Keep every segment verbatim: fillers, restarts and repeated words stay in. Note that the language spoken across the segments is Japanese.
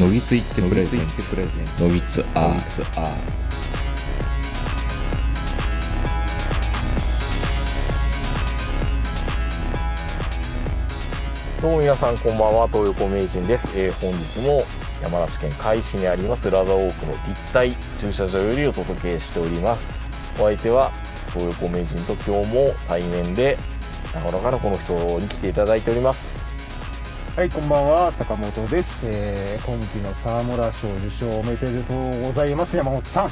のぎついってプレゼンツのぎつアーどうも皆さんこんばんは、東横名人です、えー、本日も山梨県甲斐市にありますラザウォークの一帯駐車場よりお届けしております。お相手は東横名人と今日も対面で長野からこの人に来ていただいております。はい、こんばんは、坂本です、えー、今期の沢村賞受賞おめでとうございます。山本さん、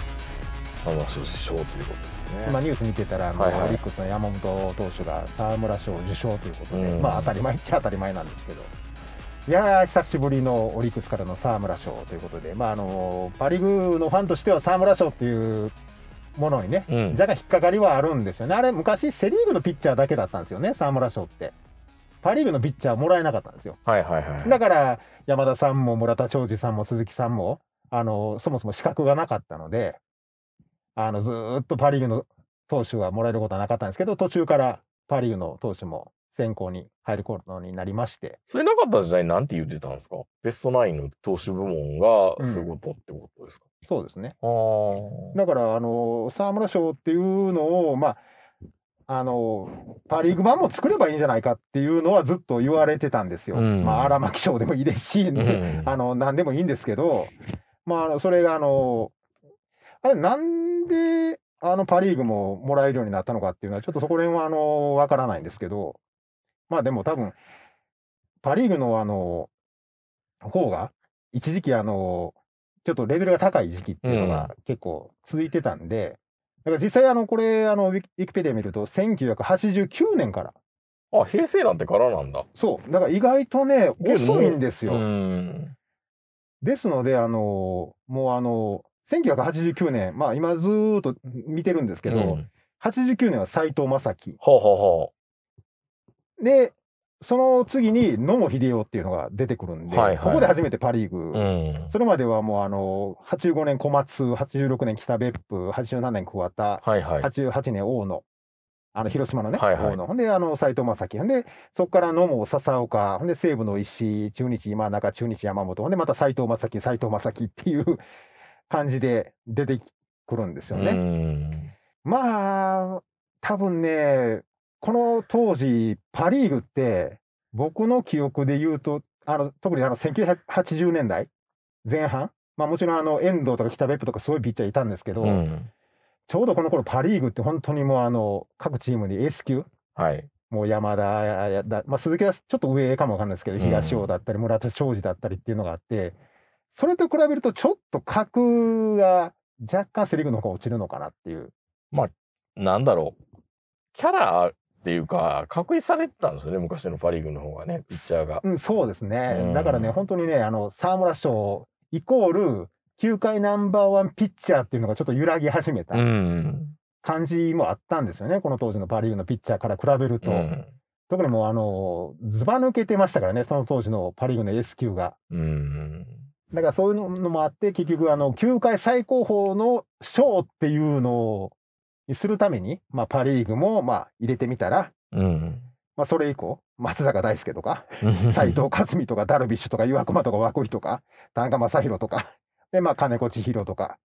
沢村賞受賞ということですね。今ニュース見てたら、はいはい、オリックスの山本投手が沢村賞受賞ということで、まあ当たり前っちゃ当たり前なんですけど、いやー久しぶりのオリックスからの沢村賞ということで、まああのパ・リーグのファンとしては沢村賞っていうものにね、うん、若干引っかかりはあるんですよね。あれ昔セ・リーグのピッチャーだけだったんですよね、沢村賞って。パ・リーグのピッチャーもらえなかったんですよ、はいはいはい、だから山田さんも村田兆治さんも鈴木さんもあのそもそも資格がなかったので、あのずっとパ・リーグの投手はもらえることはなかったんですけど、途中からパ・リーグの投手も選考に入ることになりまして。それなかった時代に何て言ってたんですか？ベストナインの投手部門がそういうことってことですか？うん、そうですね。あ、だからあの沢村賞っていうのをまああのパ・リーグ版も作ればいいんじゃないかっていうのはずっと言われてたんですよ、うん、まあ、荒牧賞でもいいですし、ね、うん、あの何でもいいんですけど、まあ、それがあのあれなんであのパ・リーグももらえるようになったのかっていうのはちょっとそこら辺はあの分からないんですけど、まあでも多分パ・リーグのあの方が一時期あのちょっとレベルが高い時期っていうのが結構続いてたんで、うん、だから実際あのこれあのウィキペディア見るとせんきゅうひゃくはちじゅうきゅうねんから、あ、平成なんてからなんだ。そうだから意外とね遅いんですよ。うん、ですのであのもうあのせんきゅうひゃくはちじゅうきゅうねん、まあ今ずーっと見てるんですけど、うん、はちじゅうきゅうねんは斎藤正樹、ほうほうほう、でその次に野茂英雄っていうのが出てくるんで、はいはい、ここで初めてパ・リーグ、うん、それまではもうあのはちじゅうごねん小松、はちじゅうろくねん北別府、はちじゅうななねん桑田、はいはい、はちじゅうはちねん大野、あの広島のね、はいはい、大野、ほんであの斎藤正樹、ほんでそこから野茂、笹岡、ほんで西武の石井、中日今中、中日山本、ほんでまた斎藤正樹、斎藤正樹っていう感じで出てくるんですよね。うん、まあ多分ねこの当時パ・リーグって僕の記憶で言うとあの特にあのせんきゅうひゃくはちじゅうねんだいぜん半、まあ、もちろんあの遠藤とか北別府とかすごいピッチャーいたんですけど、うん、ちょうどこの頃パ・リーグって本当にもうあの各チームにエース級、はい、もう山田やだ、まあ、鈴木はちょっと上かも分かんないですけど、東尾だったり村田兆治だったりっていうのがあって、それと比べるとちょっと格が若干セ・リーグの方が落ちるのかなっていう。まあなんだろう、キャラっていうか確立されてたんですよね、昔のパ・リーグの方がね、ピッチャーが、うん、そうですね、うん、だからね本当にねあの沢村賞イコール球界ナンバーワンピッチャーっていうのがちょっと揺らぎ始めた感じもあったんですよね、うん、この当時のパ・リーグのピッチャーから比べると、うん、特にもうあのずば抜けてましたからね、その当時のパ・リーグのエース級が、うん、だからそういうのもあって結局あの球界最高峰の賞っていうのをするために、まあ、パ・リーグもまあ入れてみたら、うんまあ、それ以降松坂大輔とか斎藤克巳とかダルビッシュとか岩隈とか涌井とか田中将大とかで、まあ、金子千尋とか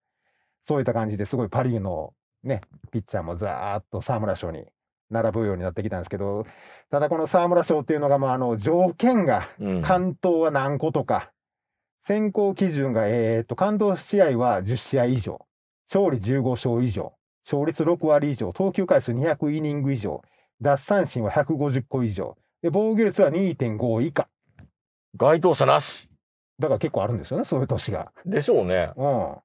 そういった感じですごいパ・リーグの、ね、ピッチャーもざーっと沢村賞に並ぶようになってきたんですけど、ただこの沢村賞っていうのが、まあ、あの条件が完投は何個とか、うん、選考基準が、えー、っと完投試合はじゅっしあい以上、勝利じゅうごしょう以上、勝率ろくわり以上、投球回数にひゃくイニング以上、奪三振はひゃくごじゅっこ以上で、防御率は にてんご 以下、該当者なしだから結構あるんですよね、そういう年が。でしょうね、うん、も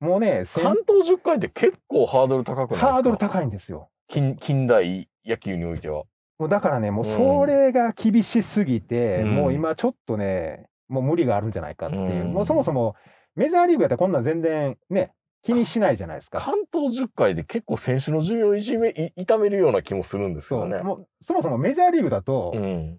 うね関東じゅっかいって結構ハードル高くないですか？ハードル高いんですよ 近, 近代野球においては。もうだからねもうそれが厳しすぎて、うん、もう今ちょっとねもう無理があるんじゃないかっていう、うん、もうそもそもメジャーリーグやったらこんなん全然ね気にしないじゃないですか。関東じゅっかいで結構選手の寿命をいじめい痛めるような気もするんですけどね。 そ, もうそもそもメジャーリーグだと、うん、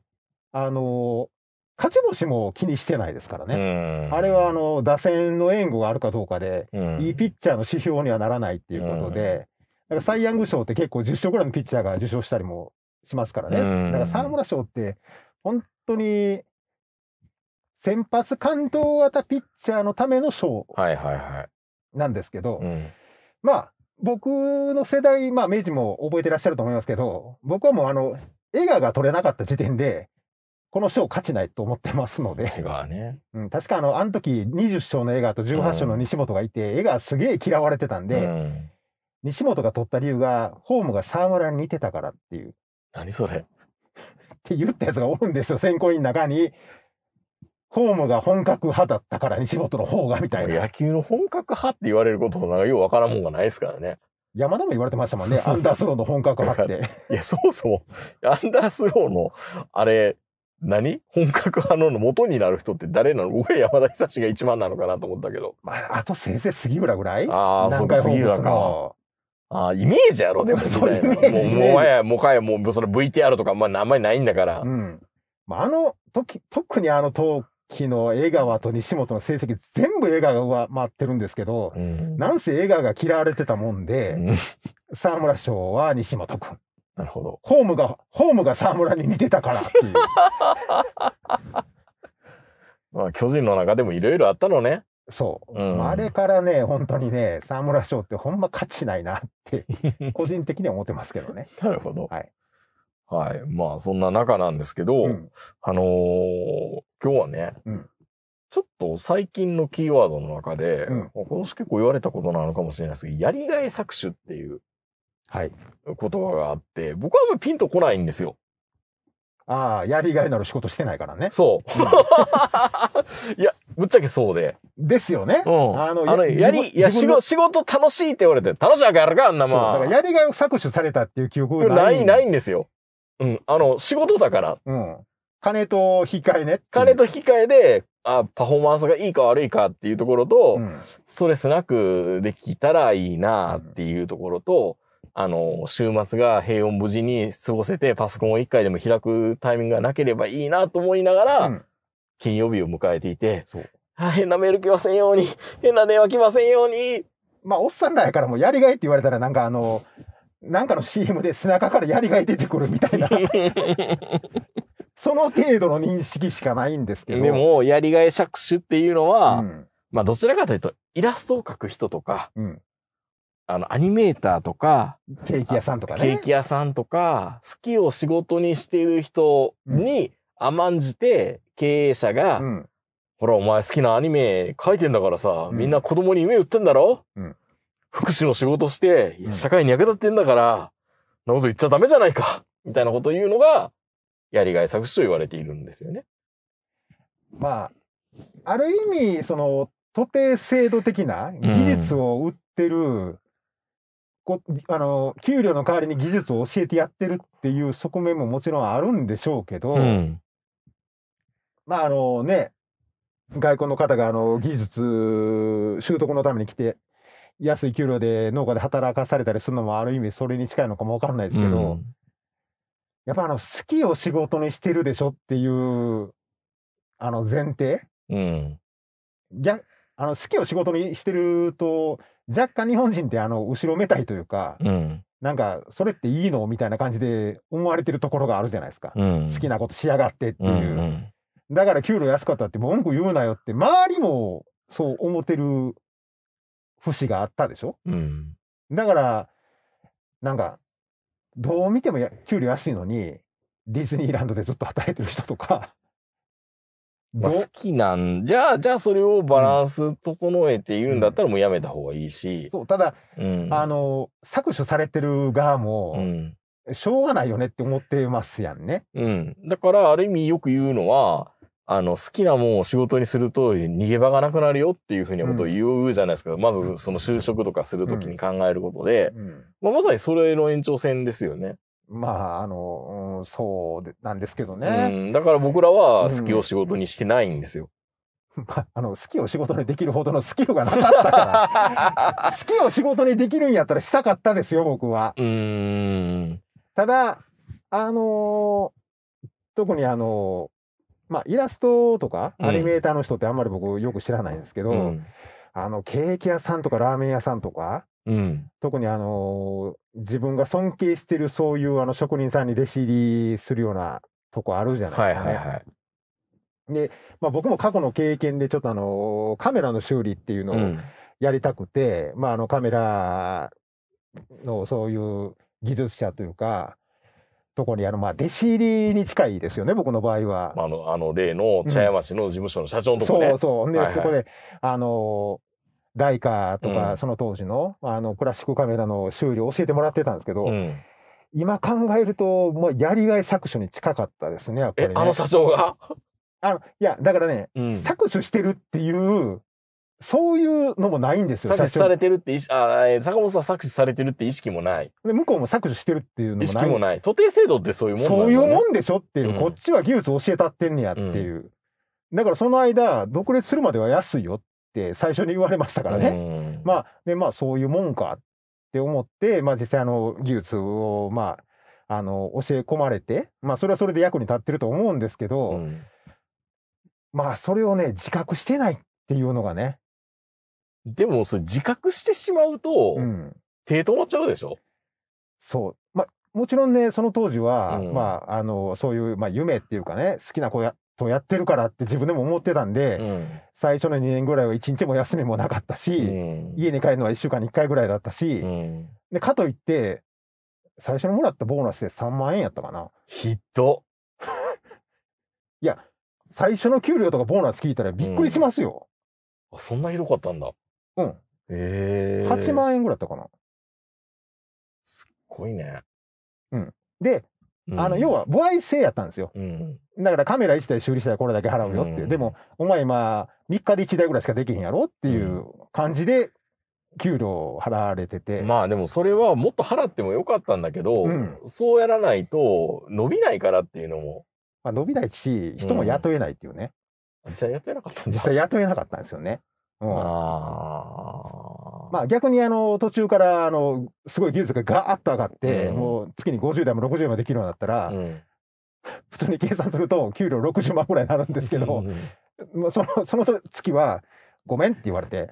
あの勝ち星も気にしてないですからね、うん、あれはあの打線の援護があるかどうかで、うん、いいピッチャーの指標にはならないっていうことで、うん、だからサイ・ヤング賞って結構じゅっしょうぐらいのピッチャーが受賞したりもしますからね、うん、だから沢村賞って本当に先発完投型ピッチャーのための賞なんですけど、はいはいはい、うん、まあ僕の世代、まあ明治も覚えてらっしゃると思いますけど、僕はもうあのエガが取れなかった時点でこの賞勝ちないと思ってますので、エガはね、うん、確かあのあの時にじゅっ勝のエガとじゅうはっ勝の西本がいて、うん、エガすげえ嫌われてたんで、うん、西本が取った理由がホームが沢村に似てたからっていう。何それって言ったやつがおるんですよ、選考委員の中に。ホームが本格派だったから西本の方がみたいな。野球の本格派って言われることもなんかようわからんもんがないですからね。山田も言われてましたもんねアンダースローの本格派っていやそもそもアンダースローのあれ何本格派の元になる人って誰なの？僕は山田久志が一番なのかなと思ったけど、まあ、あと先生杉浦ぐらい。ああそうか、杉浦か。ああイメージやろ。でもそういうイメージ、もうもはやもはやもうそれ ブイティーアール とかまああんまりないんだから、うん、まああの時特にあのと昨日江川と西本の成績全部江川が回ってるんですけど、うん、なんせ江川が嫌われてたもんで、うん、沢村賞は西本君。なるほど。ホームがホームが沢村に似てたからっていうまあ巨人の中でもいろいろあったのね。そう、うん、まあ、あれからね本当にね沢村賞ってほんま価値ないなって個人的には思ってますけどねなるほど、はいはい、まあそんな中なんですけど、うん、あのー、今日はね、うん、ちょっと最近のキーワードの中で、うん、この結構言われたことなのかもしれないですけど、やりがい搾取っていう言葉があって、はい、僕はあんまりピンとこないんですよ。ああ、やりがいのある仕事してないからね。そう。いや、ぶっちゃけそうで。ですよね。うん、あの、あのやり、いや、仕事、仕事楽しいって言われて、楽しいわけやるか、あんなまあ。そう、だからやりがいを搾取されたっていう記憶がない。ない、ないんですよ。うん、あの、仕事だから。うん。金と引き換えね。金と引き換えで、あ、パフォーマンスがいいか悪いかっていうところと、うん、ストレスなくできたらいいなっていうところと、うん、あの、週末が平穏無事に過ごせて、パソコンを一回でも開くタイミングがなければいいなと思いながら、うん、金曜日を迎えていて、そう、あ、変なメール来ませんように、変な電話来ませんように。まあ、おっさんらやからもうやりがいって言われたらなんかあの、なんかの シーエム で背中からやりがい出てくるみたいなその程度の認識しかないんですけど、でもやりがい搾取っていうのは、うん、まあどちらかというとイラストを描く人とか、うん、あのアニメーターとかケーキ屋さんとかね、ケーキ屋さんとか好きを仕事にしている人に甘んじて経営者が、うん、ほらお前好きなアニメ描いてんだからさ、うん、みんな子供に夢売ってんだろ、うん、福祉の仕事して社会に役立ってんだから、うん、なこと言っちゃダメじゃないかみたいなことを言うのがやりがい搾取と言われているんですよね。まあある意味その徒弟制度的な技術を売ってる、うん、こあの給料の代わりに技術を教えてやってるっていう側面ももちろんあるんでしょうけど、うん、まああのね外国の方があの技術習得のために来て安い給料で農家で働かされたりするのもある意味それに近いのかも分かんないですけど、うん、やっぱあの好きを仕事にしてるでしょっていうあの前提、うん、あの好きを仕事にしてると若干日本人ってあの後ろめたいというか、うん、なんかそれっていいのみたいな感じで思われてるところがあるじゃないですか、うん、好きなことしやがってっていう、うんうん、だから給料安かったって文句言うなよって周りもそう思ってる節があったでしょ、うん、だからなんかどう見ても給料安いのにディズニーランドでずっと働いてる人とか、まあ、好きなんじゃあじゃあそれをバランス整えているんだったらもうやめた方がいいし、うん、そうただ、うん、あの搾取されてる側も、うん、しょうがないよねって思ってますやんね、うん、だからある意味よく言うのはあの好きなもんを仕事にすると逃げ場がなくなるよっていうふうなことを言うじゃないですか、うん、まずその就職とかするときに考えることで、うんうんまあ、まさにそれの延長線ですよね。まああの、うん、そうなんですけどね、うん、だから僕らは好きを仕事にしてないんですよ、うんまあ、あの好きを仕事にできるほどのスキルがなかったから好きを仕事にできるんやったらしたかったですよ僕は。うーんただあの特にあのまあ、イラストとかアニメーターの人ってあんまり僕よく知らないんですけど、うん、あのケーキ屋さんとかラーメン屋さんとか、うん、特にあの自分が尊敬してるそういうあの職人さんに弟子入りするようなとこあるじゃないですかね、はいはいはい、で、まあ、僕も過去の経験でちょっとあのカメラの修理っていうのをやりたくて、うんまあ、あのカメラのそういう技術者というかとこにあのまあ弟子入りに近いですよね、僕の場合は。あの、あの例の茶屋町の事務所の社長のとこね、うん、そうそうで、はいはい、そこであのライカとかその当時 の,、うん、あのクラシックカメラの修理を教えてもらってたんですけど、うん、今考えるともうやりがい搾取に近かったですね、やっぱりね。え、あの社長があのいやだからね、うん、搾取してるっていうそういうのもないんですよ。搾取されてるってあ坂本さん搾取されてるって意識もないで、向こうも搾取してるっていうのもない、意識もない。徒弟制度ってそういうもんなんだよね。そういうもんでしょっていう、うん、こっちは技術教えたってんねやっていう、うん、だからその間独立するまでは安いよって最初に言われましたからね、うん、まあでまあそういうもんかって思って、まあ、実際あの技術をまああの教え込まれて、まあそれはそれで役に立ってると思うんですけど、うん、まあそれをね自覚してないっていうのがね。でもそれ自覚してしまうと、うん、手止まっちゃうでしょ。そう、まあ、もちろんねその当時は、うん、まああのそういう、まあ、夢っていうかね、好きなことやってるからって自分でも思ってたんで、うん、最初のにねんぐらいはいちにちも休みもなかったし、うん、家に帰るのはいっしゅうかんにいっかいぐらいだったし、うん、でかといって最初にもらったボーナスでさんまんえんやったかな。ひっどいや最初の給料とかボーナス聞いたらびっくりしますよ、うん、あそんなひどかったんだ。うん、えー、はちまんえんぐらいだったかな。すっごいね。うん、で、うん、あの要は歩合制やったんですよ、うん、だからカメラいちだい修理したらこれだけ払うよっていう、うん、でもお前今みっかでいちだいぐらいしかできへんやろっていう感じで給料払われてて、うん、まあでもそれはもっと払ってもよかったんだけど、うん、そうやらないと伸びないからっていうのも、まあ、伸びないし人も雇えないっていうね、うん、実際雇えなかったんです実際雇えなかったんですよね。うん、あまあ逆にあの途中からあのすごい技術がガーッと上がって、うん、もう月にごじゅうだいもろくじゅうだいもできるようになったら、うん、普通に計算すると給料ろくじゅうまんぐらいになるんですけど、うん、そのその月はごめんって言われて、うん、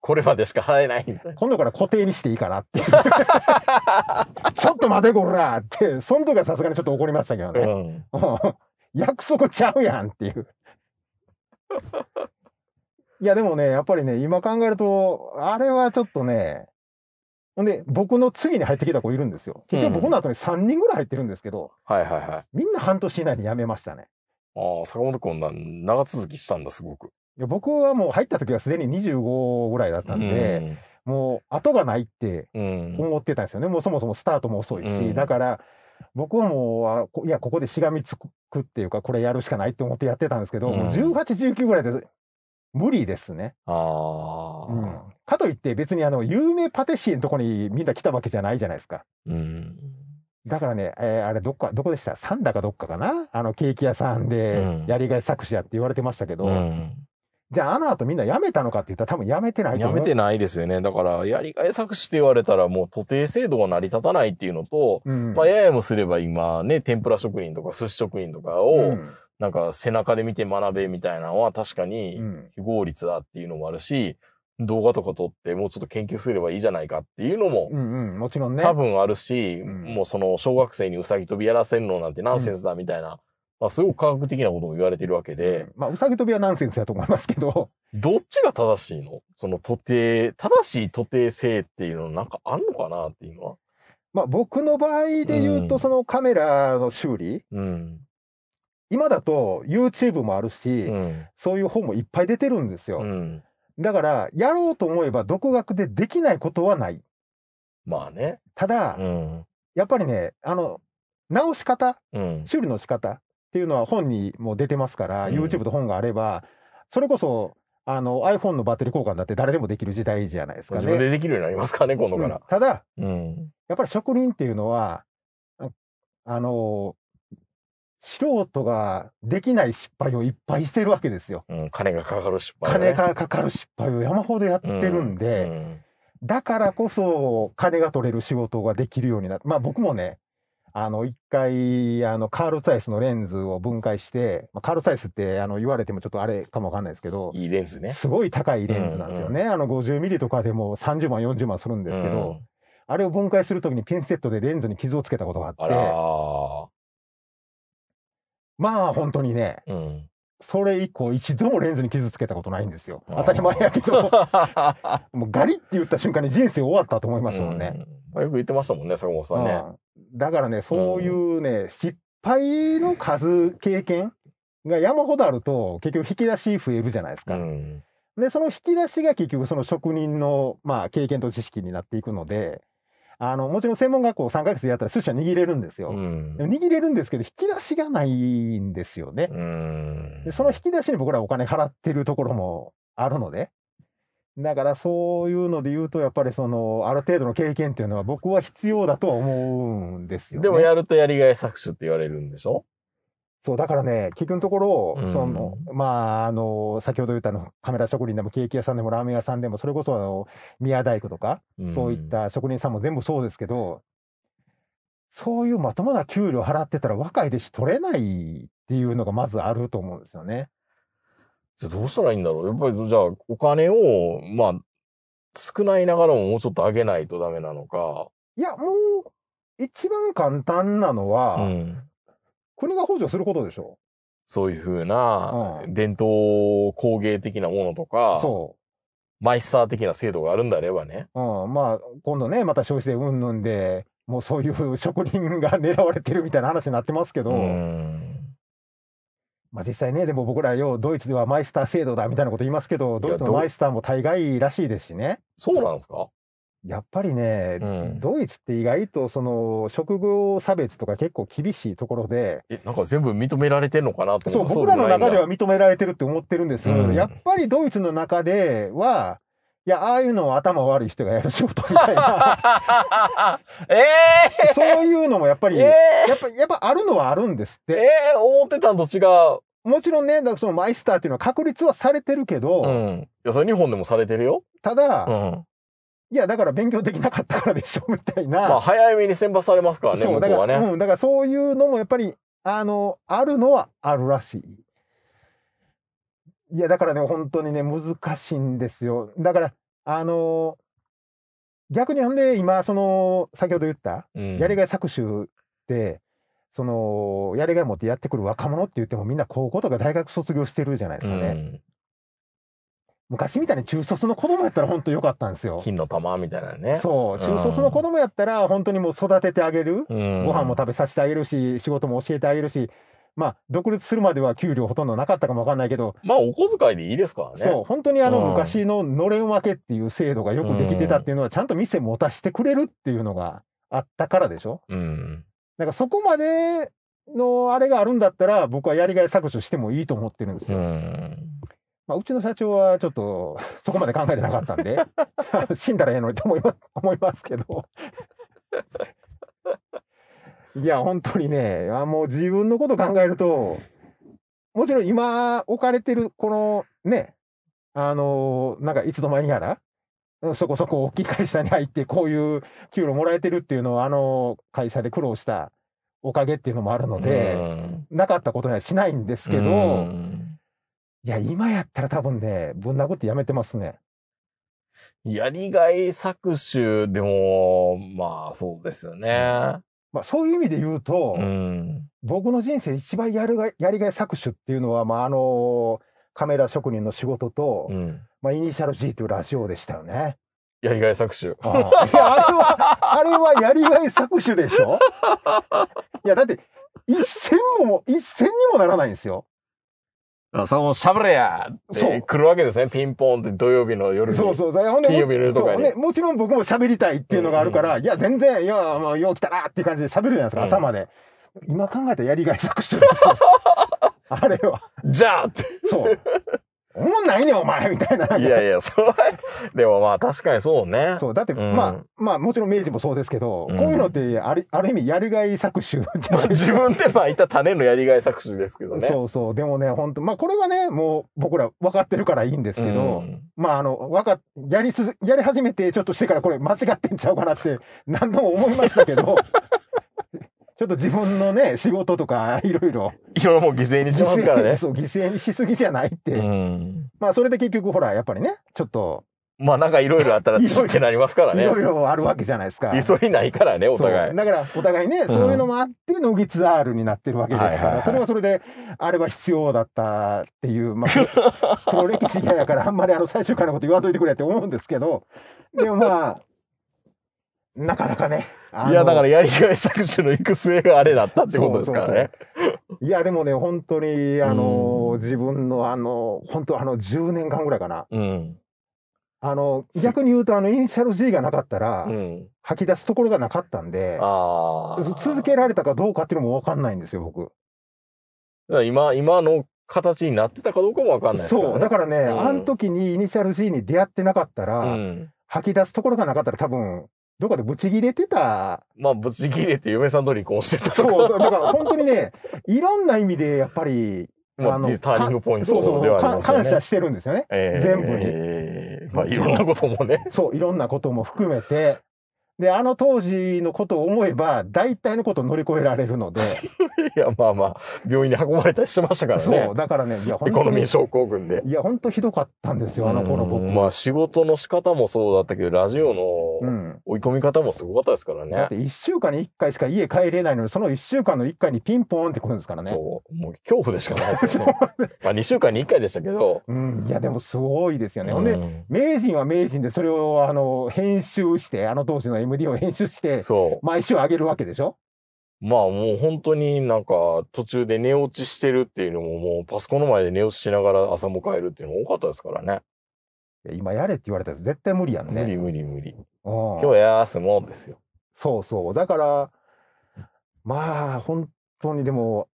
これまでしか払えないんだ今度から固定にしていいかなってちょっと待てこらってその時はさすがにちょっと怒りましたけどね、うんうん、約束ちゃうやんっていういやでもねやっぱりね今考えるとあれはちょっとね。ほんで僕の次に入ってきた子いるんですよ。結局僕の後にさんにんぐらい入ってるんですけど、うん、はいはいはい、みんな半年以内に辞めましたね。ああ坂本君は長続きしたんだすごく。いや僕はもう入った時はすでににじゅうごぐらいだったんで、うん、もう後がないって思ってたんですよね。もうそもそもスタートも遅いし、うん、だから僕はもういやここでしがみつくっていうかこれやるしかないって思ってやってたんですけど、うん、もうじゅうはち、じゅうきゅうぐらいで無理ですね。あ、うん、かといって別にあの有名パティシエのとこにみんな来たわけじゃないじゃないですか、うん、だからね、えー、あれどっかどこでしたサンダかどっかかな、あのケーキ屋さんでやりがい搾取やって言われてましたけど、うん、じゃああの後みんな辞めたのかって言ったら多分辞めてないと思う。辞めてないですよね。だからやりがい搾取って言われたらもう徒弟制度が成り立たないっていうのと、うん、まあややもすれば今ね天ぷら職人とか寿司職人とかを、うんなんか背中で見て学べみたいなのは確かに非合理だっていうのもあるし、うん、動画とか撮ってもうちょっと研究すればいいじゃないかっていうのも、うんうん、もちろんね多分あるし、うん、もうその小学生にうさぎ跳びやらせるのなんてナンセンスだみたいな、うんまあ、すごく科学的なことも言われてるわけで、うん、まあうさぎ跳びはナンセンスだと思いますけどどっちが正しいのその徒弟正しい徒弟性っていうのなんかあんのかなっていうのは、まあ、僕の場合で言うと、うん、そのカメラの修理、うん今だと YouTube もあるし、うん、そういう本もいっぱい出てるんですよ、うん、だからやろうと思えば独学でできないことはない。まあねただ、うん、やっぱりねあの直し方、うん、修理の仕方っていうのは本にも出てますから、うん、YouTube と本があればそれこそあの iPhone のバッテリー交換だって誰でもできる時代じゃないですかね。自分でできるようになりますかね今度から、うん、ただ、うん、やっぱり職人っていうのはあの素人ができない失敗をいっぱいしてるわけですよ、うん、金がかかる失敗、ね、金がかかる失敗を山ほどやってるんで、うんうん、だからこそ金が取れる仕事ができるようになって、まあ僕もねあの一回あのカール・ツァイスのレンズを分解して、まあ、カール・ツァイスってあの言われてもちょっとあれかもわかんないですけどいいレンズねすごい高いレンズなんですよね、うんうん、あのごじゅうミリとかでもさんじゅうまんよんじゅうまんするんですけど、うん、あれを分解するときにピンセットでレンズに傷をつけたことがあってあらまあ本当にね、うん、それ以降一度もレンズに傷つけたことないんですよ。当たり前やけどもうガリって言った瞬間に人生終わったと思いますもんね、うん、よく言ってましたもんね坂本さんね、うん、だからねそういうね、うん、失敗の数経験が山ほどあると結局引き出し増えるじゃないですか、うん、でその引き出しが結局その職人の、まあ、経験と知識になっていくので、あのもちろん専門学校さんかげつでやったら寿司は握れるんですよ、うん、でも握れるんですけど引き出しがないんですよね、うん、でその引き出しに僕らお金払ってるところもあるので、だからそういうので言うとやっぱりそのある程度の経験っていうのは僕は必要だとは思うんですよね。でもやるとやりがい搾取って言われるんでしょ。そうだからね結局のところ、うん、そのまああの先ほど言ったのカメラ職人でもケーキ屋さんでもラーメン屋さんでもそれこそあの宮大工とか、うん、そういった職人さんも全部そうですけど、そういうまともな給料払ってたら若い弟子取れないっていうのがまずあると思うんですよね。じゃあどうしたらいいんだろう。やっぱりじゃあお金をまあ少ないながらももうちょっと上げないとダメなのか。いやもう一番簡単なのは、うん国が補助することでしょ。そういうふうな伝統工芸的なものとか、うん、そうマイスター的な制度があるんだればね、うん、まあ今度ねまた消費税うんぬんでもうそういう職人が狙われてるみたいな話になってますけど、うんまあ実際ねでも僕らようドイツではマイスター制度だみたいなこと言いますけど、ドイツのマイスターも大概らしいですしね。そうなんですか。やっぱりね、うん、ドイツって意外とその職業差別とか結構厳しいところで、えなんか全部認められてるのかなと思って、そう僕らの中では認められてるって思ってるんですけど、うん、やっぱりドイツの中ではいやああいうのを頭悪い人がやる仕事みたいなえー、そういうのもやっぱり、えー、やっぱやっぱあるのはあるんですって。えー、思ってたんと違う。もちろんね、だからそのマイスターっていうのは確立はされてるけど、うん、いやそれ日本でもされてるよ。ただ。うんいやだから勉強できなかったからでしょみたいな、まあ早めに選抜されますからね向こうはね、うん、だからそういうのもやっぱりあのあるのはあるらしい。いやだからね本当にね難しいんですよ。だからあの逆にほんで今その先ほど言った、うん、やりがい搾取ってそのやりがい持ってやってくる若者って言ってもみんな高校とか大学卒業してるじゃないですかね、うん昔みたいに中卒の子供やったら本当良かったんですよ。金の玉みたいなね。そう中卒の子供やったら本当にもう育ててあげる、うん、ご飯も食べさせてあげるし仕事も教えてあげるし、まあ独立するまでは給料ほとんどなかったかも分かんないけどまあお小遣いでいいですからね。そう本当にあの昔ののれん分けっていう制度がよくできてたっていうのはちゃんと店持たせてくれるっていうのがあったからでしょ、うん、だからそこまでのあれがあるんだったら僕はやりがい搾取してもいいと思ってるんですよ、うんまあ、うちの社長はちょっとそこまで考えてなかったんで死んだらええのにと思います、思いますけどいや本当にねもう自分のこと考えるともちろん今置かれてるこのねあのなんかいつの間にやらそこそこ大きい会社に入ってこういう給料もらえてるっていうのをあの会社で苦労したおかげっていうのもあるのでなかったことにはしないんですけどいや今やったら多分ねぶん殴ってやめてますね。やりがい搾取でもまあそうですよね、うんまあ、そういう意味で言うと、うん、僕の人生一番やるがやりがい搾取っていうのは、まあ、あのカメラ職人の仕事と、うんまあ、イニシャル ジー というラジオでしたよね。やりがい搾取 あ, あ, いや あ, れはあれはやりがい搾取でしょいやだって一銭も一銭にもならないんですよ。そのしゃべれやって来るわけですね。ピンポンって土曜日の夜にそうそう金曜日の夜とかに、ね、もちろん僕もしゃべりたいっていうのがあるから、うんうん、いや全然いやもうよう来たなっていう感じでしゃべるじゃないですか、うん、朝まで。今考えたらやりがい搾取あれはじゃあってそうおもんないねお前みたいないやいやそれでもまあ確かにそうね。そうだって、うん、まあまあもちろん明治もそうですけど、うん、こういうのってある、ある意味やりがい搾取じゃないですか。自分でまいた種のやりがい搾取ですけどね。そうそうでもね本当まあこれはねもう僕ら分かってるからいいんですけど、うん、まああのわかやりすやり始めてちょっとしてからこれ間違ってんちゃうかなって何度も思いましたけど。ちょっと自分のね仕事とかいろいろいろいろもう犠牲にしますからね。そう犠牲にしすぎじゃないって、うん、まあそれで結局ほらやっぱりねちょっとまあなんかいろいろあったらチってなりますからね。いろいろあるわけじゃないですか。急いないからねお互い。だからお互いね、うん、そういうのもあって乃木ツアールになってるわけですから、はいはいはい、それはそれであれは必要だったっていう、まあ、黒歴史嫌やからあんまりあの最初からのこと言わんといてくれって思うんですけど、でもまあなかなかね、いやだからやりがい搾取の行く末があれだったってことですからね。そうそうそういやでもね本当にあの自分のあの本当あのじゅうねんかんぐらいかな、うんあの逆に言うとあのイニシャル ジー がなかったら、うん、吐き出すところがなかったんで、あ続けられたかどうかっていうのも分かんないんですよ僕。だから今今の形になってたかどうかも分かんないですからね。そうだからね、うん、あの時にイニシャル ジー に出会ってなかったら、うん、吐き出すところがなかったら多分どっかでブチ切れてた。まあブチ切れて嫁さんと離婚してたとか。そうだから本当にねいろんな意味でやっぱり。まあ、あのターニングポイントではありますよね。感謝してるんですよね、えー、全部に、えーまあ、いろんなこともねそういろんなことも含めてであの当時のことを思えば大体のことを乗り越えられるのでいやまあまあ病院に運ばれたりしてましたからね。そうだからねいやエコノミー症候群でいや本当ひどかったんですよあの頃僕。まあ仕事の仕方もそうだったけどラジオの追い込み方もすごかったですからね、うん、だっていっしゅうかんにいっかいしか家帰れないのにそのいっしゅうかんのいっかいにピンポーンってくるんですからね。そうもう恐怖でしかないですよねまあにしゅうかんにいっかいでしたけど、うん、いやでもすごいですよね、うん、ほんで名人は名人でそれをあの編集してあの当時のエムディー を編集して毎週上げるわけでしょ。まあもう本当になんか途中で寝落ちしてるっていうのももうパソコンの前で寝落ちしながら朝迎えるっていうのも多かったですからね。今やれって言われたら絶対無理やんね。無理無理無理今日休もうですよ。そうそうだからまあ本当にでも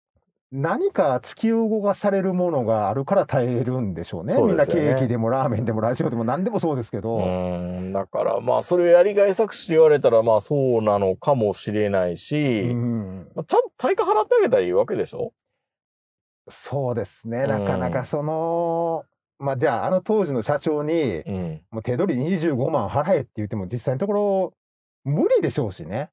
何か突き動かされるものがあるから耐えるんでしょうね。みんなケーキでもラーメンでもラジオでも何でもそうですけど、うーんだからまあそれをやりがい搾取って言われたらまあそうなのかもしれないし、うん、まあ、ちゃんと対価払ってあげたらいいわけでしょ。そうですねなかなかその、うん、まあじゃああの当時の社長に、うん、もう手取りにじゅうごまん払えって言っても実際のところ無理でしょうしね。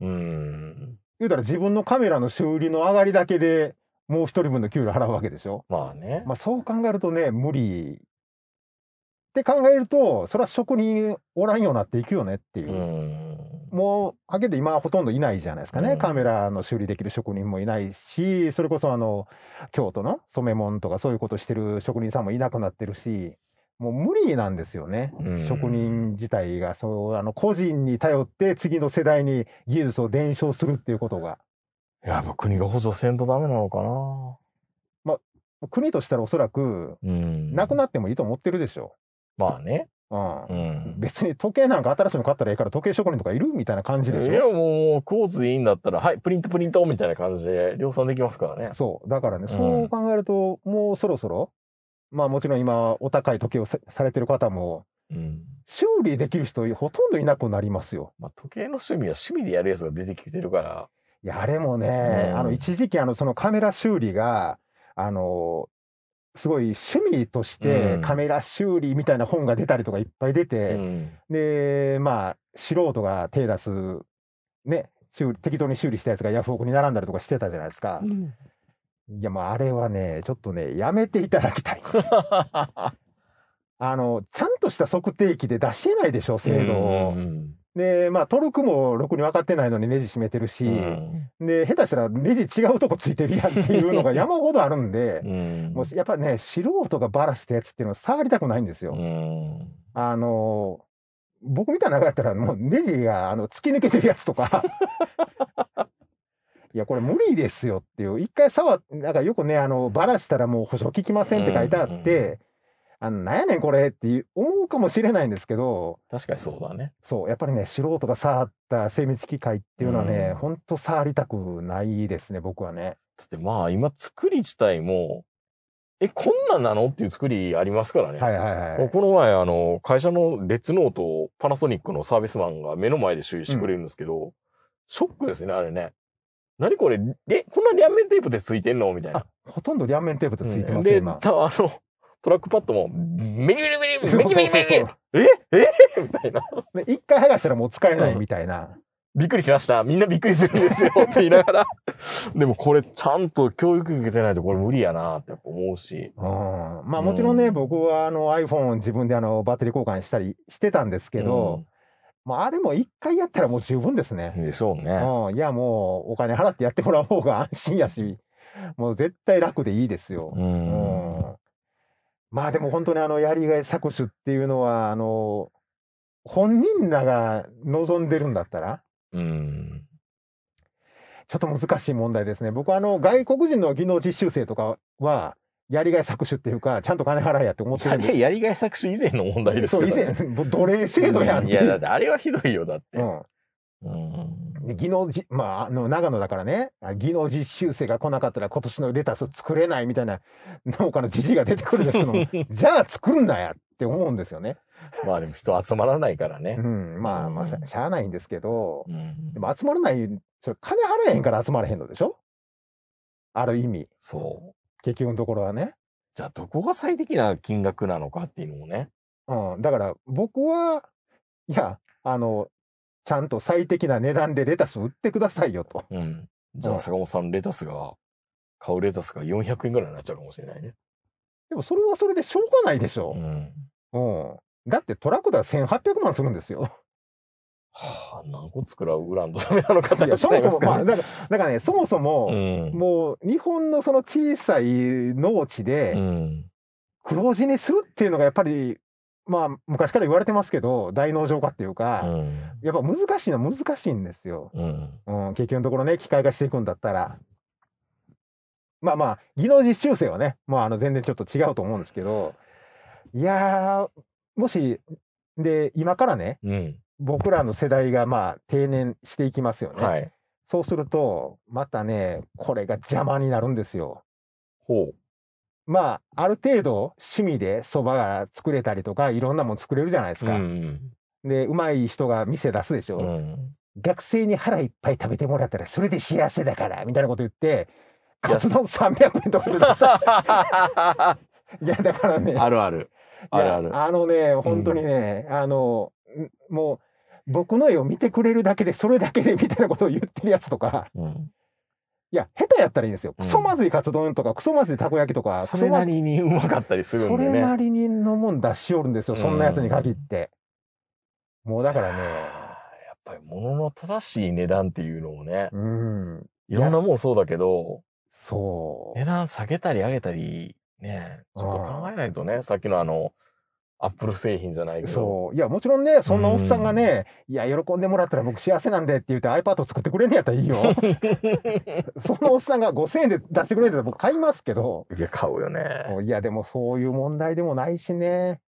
うーん言うたら自分のカメラの修理の上がりだけでもう一人分の給料払うわけでしょ。まあね、まあ、そう考えるとね無理って考えるとそりゃ職人おらんようになっていくよねっていう。うんもうはっきり言って今はほとんどいないじゃないですかね、うん、カメラの修理できる職人もいないしそれこそあの京都の染め物とかそういうことしてる職人さんもいなくなってるしもう無理なんですよね、うん、職人自体がそうあの個人に頼って次の世代に技術を伝承するっていうことがやっぱ国が補助せんとダメなのかな。まあ国としたらおそらく、うん、なくなってもいいと思ってるでしょ。まあね、うんうん、別に時計なんか新しいの買ったらいいから時計職人とかいるみたいな感じでしょ。いやもうクォーツでいいんだったらはいプリントプリントみたいな感じで量産できますからね。そうだからね、うん、そう考えるともうそろそろまあもちろん今お高い時計をされてる方も修理できる人ほとんどいなくなりますよ、うんまあ、時計の趣味は趣味でやるやつが出てきてるからいやあれもね、うん、あの一時期あのそのカメラ修理があのすごい趣味としてカメラ修理みたいな本が出たりとかいっぱい出て、うん、でまあ素人が手出すね修理適当に修理したやつがヤフオクに並んだりとかしてたじゃないですか、うんいやまああれはねちょっとねやめていただきたいあのちゃんとした測定器で出してないでしょ精度を、うんうんうん、でまあトルクもろくに分かってないのにネジ締めてるし、うん、で下手したらネジ違うとこついてるやんっていうのが山ほどあるんで、うん、もうやっぱね素人がバラしたやつっていうのは触りたくないんですよ、うん、あの僕みたいなのやったらもうネジがあの突き抜けてるやつとかいやこれ無理ですよっていう一回触っなんかよくねあのバラしたらもう保証効きませんって書いてあって、うんうん、あのなんやねんこれって思うかもしれないんですけど確かにそうだね。そうやっぱりね素人が触った精密機械っていうのはね、うん、ほんと触りたくないですね僕はね。だってまあ今作り自体もえこんなんなのっていう作りありますからね、はいはいはい、この前あの会社のレッツノートをパナソニックのサービスマンが目の前で修理してくれるんですけど、うん、ショックですねあれね何これえこんな両面テープでついてんのみたいな。ほとんど両面テープでついてます、うん、で今たあのトラックパッドもメリメリメリメリメリメリメリええみたいなで一回剥がしたらもう使えないみたいなびっくりしました。みんなびっくりするんですよって言いながら。でもこれちゃんと教育受けてないとこれ無理やなって思うし。うん、まあもちろんね、うん、僕はあの iPhone を自分であのバッテリー交換したりしてたんですけど、うん、まああれも一回やったらもう十分ですね。でしょうね。うん、いやもうお金払ってやってもらう方が安心やし、もう絶対楽でいいですよ。うんうん、まあでも本当にあのやりがい搾取っていうのはあの本人らが望んでるんだったら、うん、ちょっと難しい問題ですね。僕はあの外国人の技能実習生とかはやりがい搾取っていうかちゃんと金払いやって思ってるんで、やりがい搾取以前の問題ですよね。そう以前奴隷制度やんって、うん、いやだってあれはひどいよだって、うんうん、で技能じまああの長野だからね、技能実習生が来なかったら今年のレタス作れないみたいな農家のじじいが出てくるんですけどもじゃあ作んなやって思うんですよね。まあでも人集まらないからね、うん、まあまあしゃ、しゃあないんですけど、うん、でも集まらない、それ金払えへんから集まらへんのでしょ、ある意味。そう結局のところはね、じゃあどこが最適な金額なのかっていうのもね、うん、だから僕はいやあのちゃんと最適な値段でレタス売ってくださいよと、うん、じゃあ坂本さんレタスが買うレタスがよんひゃくえんぐらいになっちゃうかもしれないね。でもそれはそれでしょうがないでしょう、うんうん、だってトラクターせんはっぴゃくまんするんですよ。はあ、何個作らうランドダメなのかとかしないですかね。だからね、そもそも、うん、もう日本のその小さい農地で黒字にするっていうのがやっぱりまあ昔から言われてますけど、大農場化っていうか、うん、やっぱ難しいのは難しいんですよ、うんうん、結局のところね、機械化していくんだったら。まあまあ技能実習生はね、まあ、あの全然ちょっと違うと思うんですけど、いやもしで今からね、うん、僕らの世代がまあ定年していきますよね、はい、そうするとまたねこれが邪魔になるんですよ。ほう。まあある程度趣味でそばが作れたりとかいろんなもん作れるじゃないですか、うんうん、でうまい人が店出すでしょ、うん、学生に腹いっぱい食べてもらったらそれで幸せだからみたいなこと言ってカツ丼さんびゃくえんとかでさいやだからねあるあるあるある、あのね本当にね、うん、あのもう僕の絵を見てくれるだけでそれだけでみたいなことを言ってるやつとか、うん、いや下手やったらいいんですよ、クソまずいカツ丼とか、うん、クソまずいたこ焼きとかそれなりにうまかったりするんでね、それなりにのもん出しおるんですよ、そんなやつに限って、うん、もうだからねやっぱり物の正しい値段っていうのをね、うん、いろんなもんそうだけど、そう値段下げたり上げたりねちょっと考えないとね、さっきのあのアップル製品じゃないけど、そういやもちろんねそんなおっさんがね、うん、いや喜んでもらったら僕幸せなんでって言って iPad を作ってくれんのやったらいいよそのおっさんがごせんえんで出してくれるんだったら僕買いますけど、いや買うよね。いやでもそういう問題でもないしね、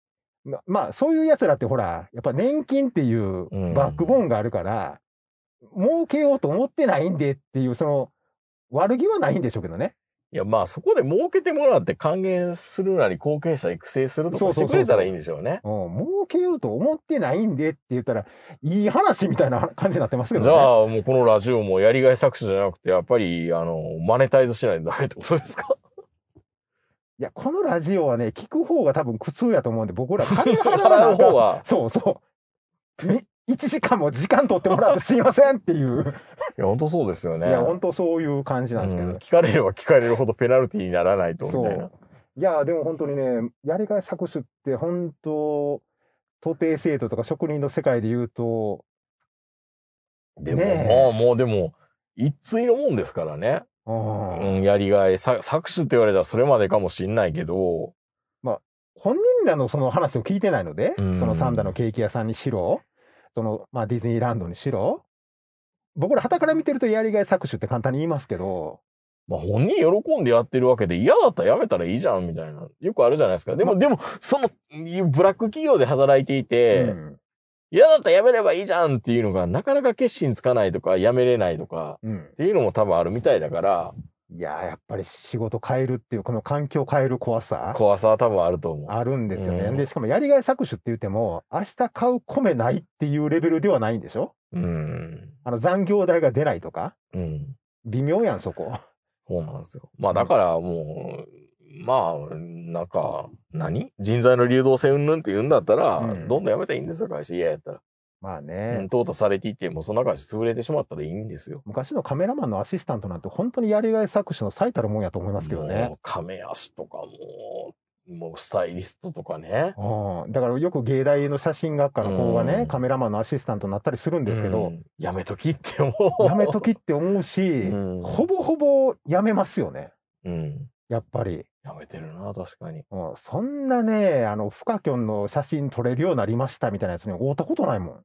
ま、まあそういうやつらってほらやっぱ年金っていうバックボーンがあるから、うん、儲けようと思ってないんでっていうその悪気はないんでしょうけどね。いやまあそこで儲けてもらって還元するなり後継者育成するとかしてくれたらいいんでしょうね。そうそうそうそう、うん、儲けようと思ってないんでって言ったらいい話みたいな感じになってますけどね。じゃあもうこのラジオもやりがい搾取じゃなくてやっぱりあのマネタイズしないとダメってことですかいやこのラジオはね聞く方が多分苦痛やと思うんで、僕ら金払う方がそうそういちじかんも時間取ってもらってすいませんっていういや本当そうですよね。いや本当そういう感じなんですけど、うん、聞かれれば聞かれるほどペナルティーにならないとみたいな。いやでも本当にねやりがい搾取って本当徒弟制度とか職人の世界で言うとでも、ね、まあもうでも一対のもんですからね、うん、やりがい搾取って言われたらそれまでかもしんないけど、まあ本人らのその話を聞いてないので、うん、その三田のケーキ屋さんにしろそのまあ、ディズニーランドにしろ僕ら傍から見てるとやりがい搾取って簡単に言いますけど、まあ、本人喜んでやってるわけで嫌だったらやめたらいいじゃんみたいなよくあるじゃないですか。でも、まあ、でもそのブラック企業で働いていて、うん、嫌だったらやめればいいじゃんっていうのがなかなか決心つかないとかやめれないとか、うん、っていうのも多分あるみたいだから、いややっぱり仕事変えるっていうこの環境変える怖さ怖さは多分あると思うあるんですよね、うん、でしかもやりがい搾取って言っても明日買う米ないっていうレベルではないんでしょ、うん、あの残業代が出ないとか、うん、微妙やんそこ。そうなんですよ。まあだからもう、うん、まあなんか何人材の流動性云々って言うんだったら、うん、どんどんやめていいんですよ会社。いややったらまあね、淘汰されていってもその中で潰れてしまったらいいんですよ。昔のカメラマンのアシスタントなんて本当にやりがい搾取の最たるもんやと思いますけどね。カメアシとかもうもうスタイリストとかね、だからよく芸大の写真学科の方がね、うん、カメラマンのアシスタントになったりするんですけど、うん、やめときって思うやめときって思うし、うん、ほぼほぼやめますよね、うん、やっぱりやめてるな。確かに、うん、そんなねあのフカキョンの写真撮れるようになりましたみたいなやつに会ったことないもん、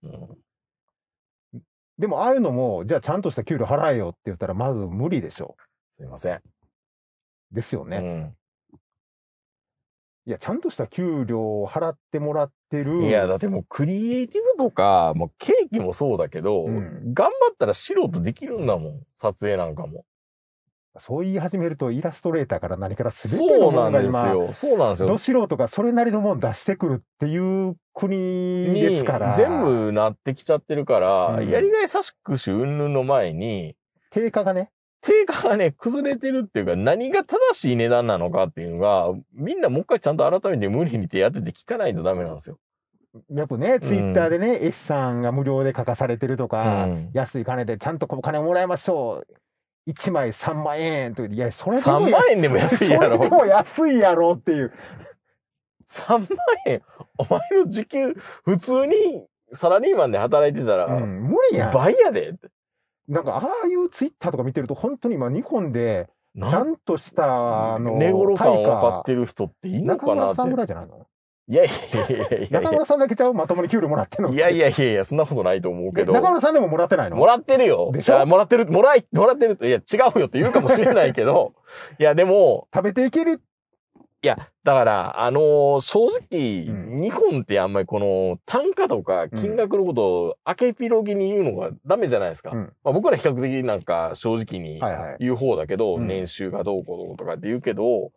うん、でもああいうのもじゃあちゃんとした給料払えよって言ったらまず無理でしょう。すいませんですよね、うん、いやちゃんとした給料を払ってもらってる。いやだってもうクリエイティブとかもうケーキもそうだけど、うん、頑張ったら素人できるんだもん、撮影なんかも。そう言い始めるとイラストレーターから何からすべてのものが今ど素人がそれなりのもの出してくるっていう国ですから全部なってきちゃってるから、うん、やりがい搾取云々の前に定価がね定価がね崩れてるっていうか何が正しい値段なのかっていうのがみんなもう一回ちゃんと改めて無理に手当てて聞かないとダメなんですよ。やっぱね、ツイッターでね、うん、S さんが無料で書かされてるとか、うん、安い金でちゃんとお金をもらいましょういちまいさんまんえんとか、いや、それでもさんまんえんでも安いやろ。それでも安いやろっていう。さんまんえん、お前の時給、普通にサラリーマンで働いてたら、うん、無理やん。倍やで。なんか、ああいうツイッターとか見てると、本当に今、日本で、ちゃんとした、あの、値頃感を買ってる人っていいのかなって。中村さんぐらいじゃないの？いやいやいやいや。中村さんだけちゃう？まともに給料もらってんの？いやいやいやいや、そんなことないと思うけど。中村さんでももらってないの？もらってるよ。でしょ？もらってる、もらい、もらってると、いや、違うよって言うかもしれないけど。いや、でも。食べていける？いや、だから、あのー、正直、うん、日本ってあんまりこの単価とか金額のことを明けピロギに言うのがダメじゃないですか。うんまあ、僕ら比較的なんか正直に言う方だけど、はいはい、年収がどうこうとかって言うけど、うん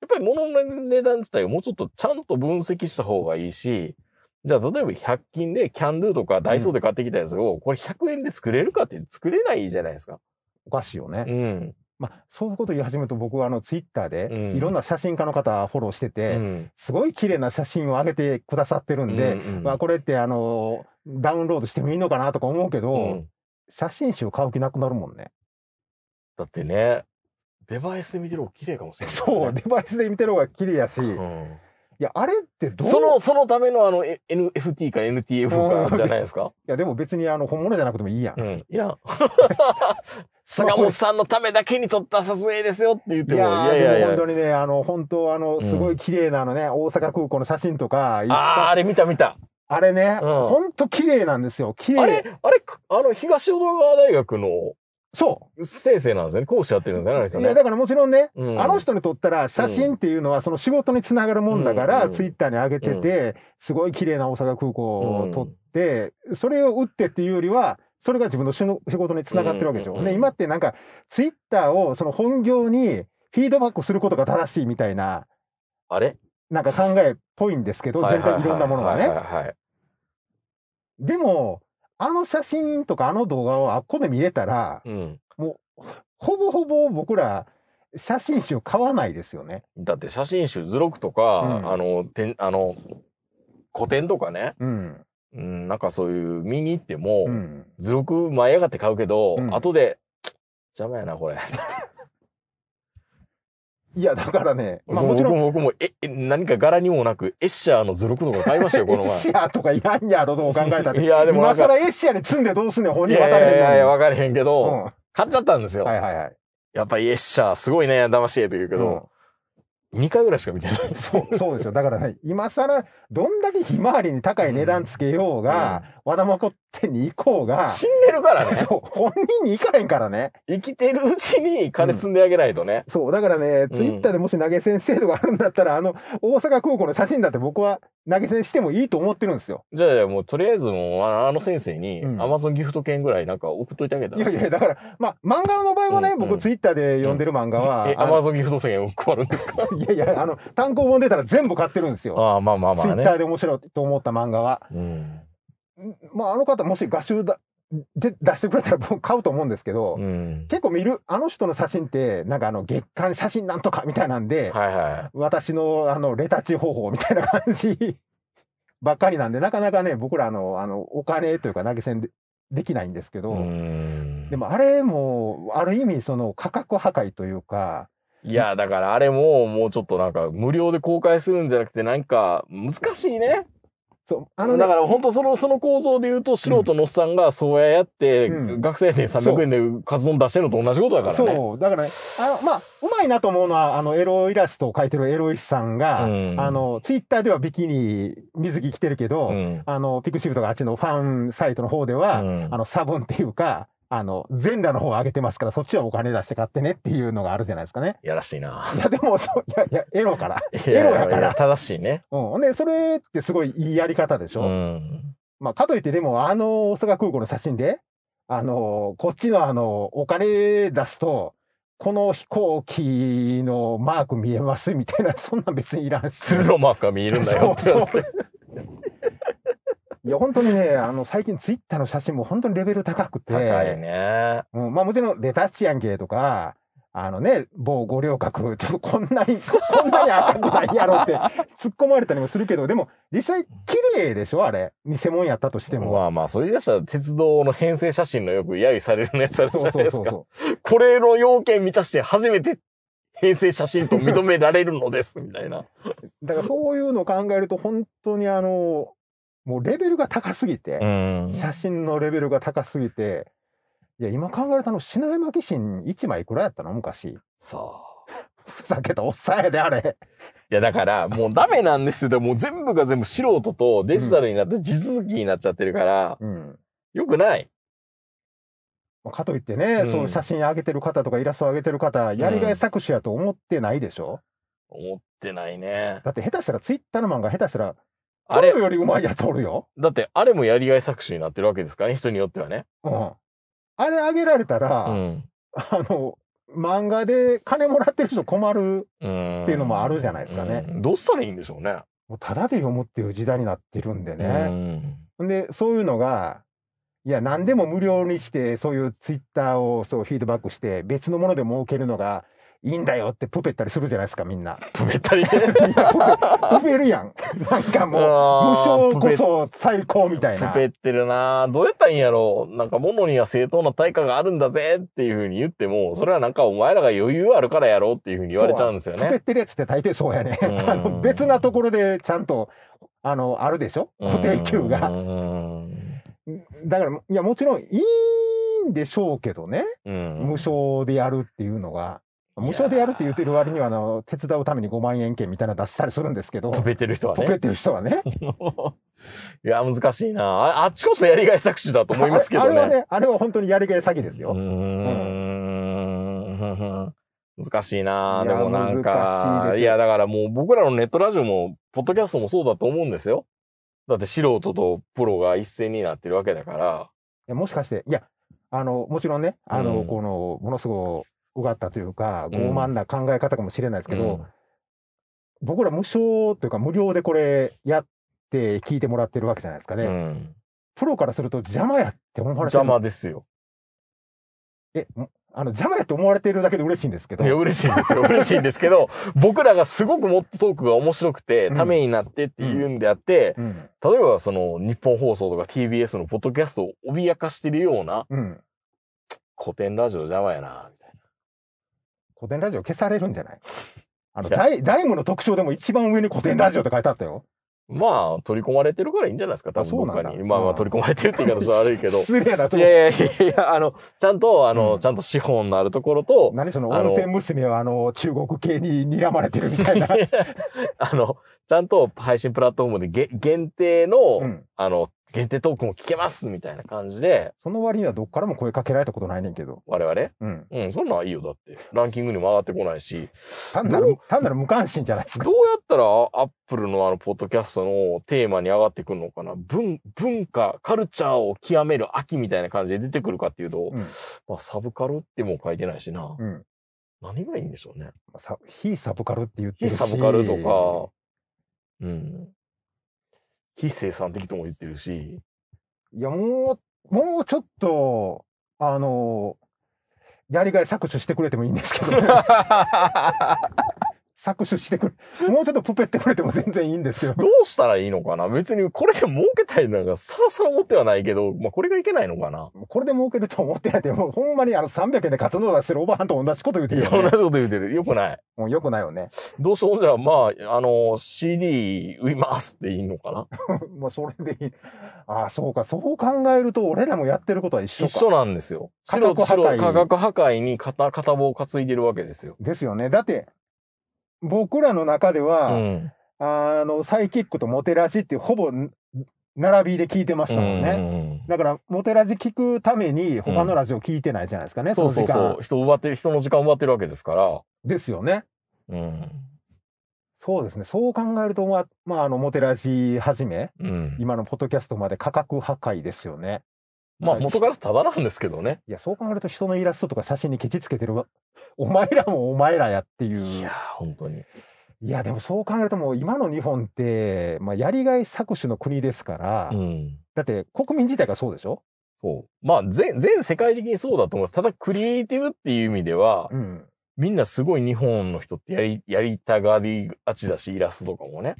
やっぱり物の値段自体をもうちょっとちゃんと分析した方がいいし、じゃあ例えばひゃく均でキャンドゥとかダイソーで買ってきたやつをこれひゃくえんで作れるかって作れないじゃないですか。おかしいよね。うん。まあそういうこと言い始めると僕はあのツイッターでいろんな写真家の方フォローしてて、うん、すごい綺麗な写真を上げてくださってるんで、うんうん、まあこれってあのダウンロードしてもいいのかなとか思うけど、うん、写真集買う気なくなるもんね。だってね。デバイスで見てる方が綺麗かもしれない、ね。そう、デバイスで見てる方が綺麗やし、うん、いやあれってどうそのそのためのあの エヌエフティー か エヌティーエフ かじゃないですか。いやでも別にあの本物じゃなくてもいいやん。うん、いや坂本さんのためだけに撮った撮影ですよって言ってもいやいやいや。でも本当にねあの本当あのすごい綺麗なあのね、うん、大阪空港の写真とか。あああれ見た見た。あれね、うん、本当綺麗なんですよ。綺麗。あれあれあの東淀川大学の。そう先生なんですよね。講師やってるんですよね、あの人ね。いやだからもちろんね、うん、あの人にとったら写真っていうのはその仕事につながるもんだから、うん、ツイッターに上げてて、うん、すごい綺麗な大阪空港を撮って、うん、それを打ってっていうよりはそれが自分の仕事につながってるわけでしょ、うん、で今ってなんかツイッターをその本業にフィードバックすることが正しいみたいなあれなんか考えっぽいんですけど全体いろんなものがね。でもあの写真とかあの動画をあっこで見れたら、うん、もうほぼほぼ僕ら写真集買わないですよね。だって写真集図録とか、うん、あのてあの古典とかね、うんうん、なんかそういう見に行っても、うん、図録舞い上がって買うけど、うん、後で邪魔やなこれ。いやだからね、まあ、もちろん僕 も, 僕もえ何か柄にもなくエッシャーの図録とか買いましたよこの前。エッシャーとかいらんやろどう考えたって。いやでも今更エッシャーに積んでどうすんねん本人分かれへん。いやいや分かれへんけど、うん、買っちゃったんですよ。はいはいはい。やっぱりエッシャーすごいね騙し絵と言うけど、うん、にかいぐらいしか見てない。そうそうですよ。だから、ね、今更どんだけひまわりに高い値段つけようが、うん、和田まこってに行こうが死んでるからね。そう本人に行かへんからね。生きてるうちに金積んであげないとね、うん、そうだからねツイッターでもし投げ銭制度があるんだったら、うん、あの大阪空港の写真だって僕は投げ銭してもいいと思ってるんですよ。じゃあもうとりあえずもうあの先生にアマゾンギフト券ぐらいなんか送っといてあげたら、うん、いやいやだからまあ漫画の場合はね、うんうん、僕ツイッターで読んでる漫画はアマゾンギフト券を配るんですか。いやいやあの単行本出たら全部買ってるんですよ。ああまあまあまあねツイッターで面白いと思った漫画は、うんまあ、あの方もし画集だで出してくれたら僕買うと思うんですけど、うん、結構見るあの人の写真ってなんかあの月刊写真なんとかみたいなんで、はいはい、私のあのレタッチ方法みたいな感じばっかりなんで、なかなかね、僕らの、あの、お金というか投げ銭で、できないんですけど、でもあれもある意味その価格破壊というか、いやだからあれももうちょっとなんか無料で公開するんじゃなくてなんか難しいね。そうあのねだから本当そのその構造で言うと素人のおっさんがそうやって、うん、学生でさんびゃくえんでカツ丼出してるのと同じことだからね。そうだから、ね、あのまあうまいなと思うのはあのエロイラストを描いてるエロイスさんが、うん、あのツイッターではビキニ水着着てるけど、うん、あのピクシブとかあっちのファンサイトの方では、うん、あのサボンっていうかあの全裸の方を上げてますからそっちはお金出して買ってねっていうのがあるじゃないですかね。やらしいな。いやでもそういやいやエロからエロやから正しいね。うんでそれってすごいいいやり方でしょ。うんまあかといってでもあの大阪空港の写真であのこっちのあのお金出すとこの飛行機のマーク見えますみたいなそんなん別にいらんし。鶴のマークが見えるんだよ。そうそういや本当にねあの最近ツイッターの写真も本当にレベル高くて高いね、うん、まあもちろんレタッチやんけとかあのね某五稜郭ちょっとこんなにこんなに赤くないやろって突っ込まれたりもするけどでも実際綺麗でしょあれ偽物やったとしてもまあまあそれでしたら鉄道の編成写真のよく揶揄されるやつあるじゃないですかこれの要件満たして初めて平成写真と認められるのですみたいなだからそういうのを考えると本当にあのもうレベルが高すぎて、うん、写真のレベルが高すぎて、いや今考えたの品山紀信いちまいいくらやったの昔。そう。ふざけたおっさんやであれ。いやだからもうダメなんですよ。もう全部が全部素人とデジタルになって地続きになっちゃってるから、うん、よくない。かといってね、うん、そう写真上げてる方とかイラスト上げてる方、やりがい搾取やと思ってないでしょ、うん、思ってないね。だって下手したらツイッターのマンが下手したらあれよりうまいやつおるよ。だってあれもやりがい搾取になってるわけですからね、人によってはね。うん。あれあげられたら、うん、あの漫画で金もらってる人困るっていうのもあるじゃないですかね。どうしたらいいんでしょうね。もうただで読むっていう時代になってるんでね。うんでそういうのがいや何でも無料にしてそういうツイッターをそうフィードバックして別のもので儲けるのがいいんだよってプペったりするじゃないですかみんな。プペったり。プペるやん。なんかもう無償こそ最高みたいな。プペってるな。どうやったらいいんやろう。なんか物には正当な対価があるんだぜっていう風に言っても、それはなんかお前らが余裕あるからやろうっていう風に言われちゃうんですよね。プペってるやつって大抵そうやね。あの別なところでちゃんとあのあるでしょ。固定給が。だからいやもちろんいいんでしょうけどね。無償でやるっていうのが。無償でやるって言ってる割にはあの手伝うためにごまんえん券みたいなの出したりするんですけどプペってる人はねプペってる人はねいや難しいな あ, あっちこそやりがい搾取だと思いますけどねあ れ, あれはねあれは本当にやりがい詐欺ですようーん、うん、難しいな。でもなんか い, い, いやだからもう僕らのネットラジオもポッドキャストもそうだと思うんですよ。だって素人とプロが一斉になってるわけだからいやもしかしていやあのもちろんねあの、うん、このものすごいよかったというか傲慢な考え方かもしれないですけど、うん、僕ら無償というか無料でこれやって聞いてもらってるわけじゃないですかね、うん、プロからすると邪魔やって思われてる。邪魔ですよ。えあの邪魔やって思われてるだけで嬉しいんですけど。いや嬉しいんですよ嬉しいんですけど僕らがすごくもっとトークが面白くてためになってっていうんであって、うんうん、例えばその日本放送とか ティービーエス のポッドキャストを脅かしてるような、うん、古典ラジオ邪魔やな。古典ラジオ消されるんじゃない？あのダイムの特徴でも一番上に古典ラジオって書いてあったよ。まあ取り込まれてるからいいんじゃないですか。多分どっかにまあまあ取り込まれてるって言い方は悪いけど。失礼だと思う。いやいやいやあのちゃんとあの、うん、ちゃんと資本のあるところと。何その温泉娘はあの中国系に睨まれてるみたいな。あのちゃんと配信プラットフォームで限定の、うん、あの限定トークも聞けますみたいな感じで。その割にはどっからも声かけられたことないねんけど。我々？うん。うん、そんなんいいよ。だって。ランキングにも上がってこないし。単なる、単なる無関心じゃないですか。どうやったらアップルのあの、ポッドキャストのテーマに上がってくるのかな。文、文化、カルチャーを極める秋みたいな感じで出てくるかっていうと、うん、まあ、サブカルってもう書いてないしな。うん。何がいいんでしょうね。非サブカルって言ってるし。非サブカルとか、うん。非生産的とも言ってるし、いやもうもうちょっとあのやりがい搾取してくれてもいいんですけど、ね、搾取してくれ。もうちょっとプペってくれても全然いいんですよ。どうしたらいいのかな。別にこれで儲けたいのがさらさら思ってはないけど、まあ、これがいけないのかな。これで儲けると思ってないで、もうほんまにあのさんびゃくえんでカツ丼出してるおばはんと同じこと言うてるよ、ね。同じこと言うてる。よくない。もうよくないよね。どうしよう。じゃあまあ、あの、シーディー 売りますっていいのかな。まあ、それでいい。ああ、そうか。そう考えると、俺らもやってることは一緒か。一緒なんですよ。価格破壊。価格破壊に片、片棒を担いでるわけですよ。ですよね。だって、僕らの中では、うん、あのサイキックとモテラジってほぼ並びで聞いてましたもんね。うんうん、だからモテラジ聞くために他のラジオ聞いてないじゃないですかね。うん、その時間そうそうそう。人奪ってる、人の時間奪ってるわけですから。ですよね。うん、そうですね。そう考えると、まあ、まあ、あのモテラジはじめ、うん、今のポッドキャストまで価格破壊ですよね。まあ元からタダなんですけどね。いや、そう考えると人のイラストとか写真にケチつけてるわ。お前らもお前らやっていう。いや、本当に。いや、でもそう考えるともう今の日本って、まあやりがい搾取の国ですから、うん、だって国民自体がそうでしょ？そう。まあ全、全世界的にそうだと思います。ただクリエイティブっていう意味では、うん、みんなすごい日本の人ってやり、やりたがりがちだし、イラストとかもね。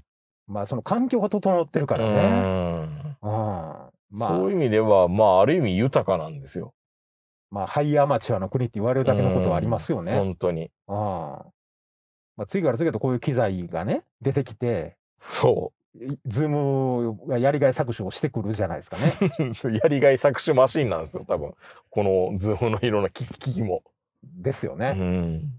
まあその環境が整ってるからね。うん。ああ。まあ、そういう意味では、まあ、ある意味豊かなんですよ。まあ、ハイアマチュアの国って言われるだけのことはありますよね。本当に。ああ。まあ、次から次へとこういう機材がね、出てきて。そう。ズームがやりがい搾取をしてくるじゃないですかね。やりがい搾取マシンなんですよ、多分。このズームのいろんな機器も。ですよね。うん。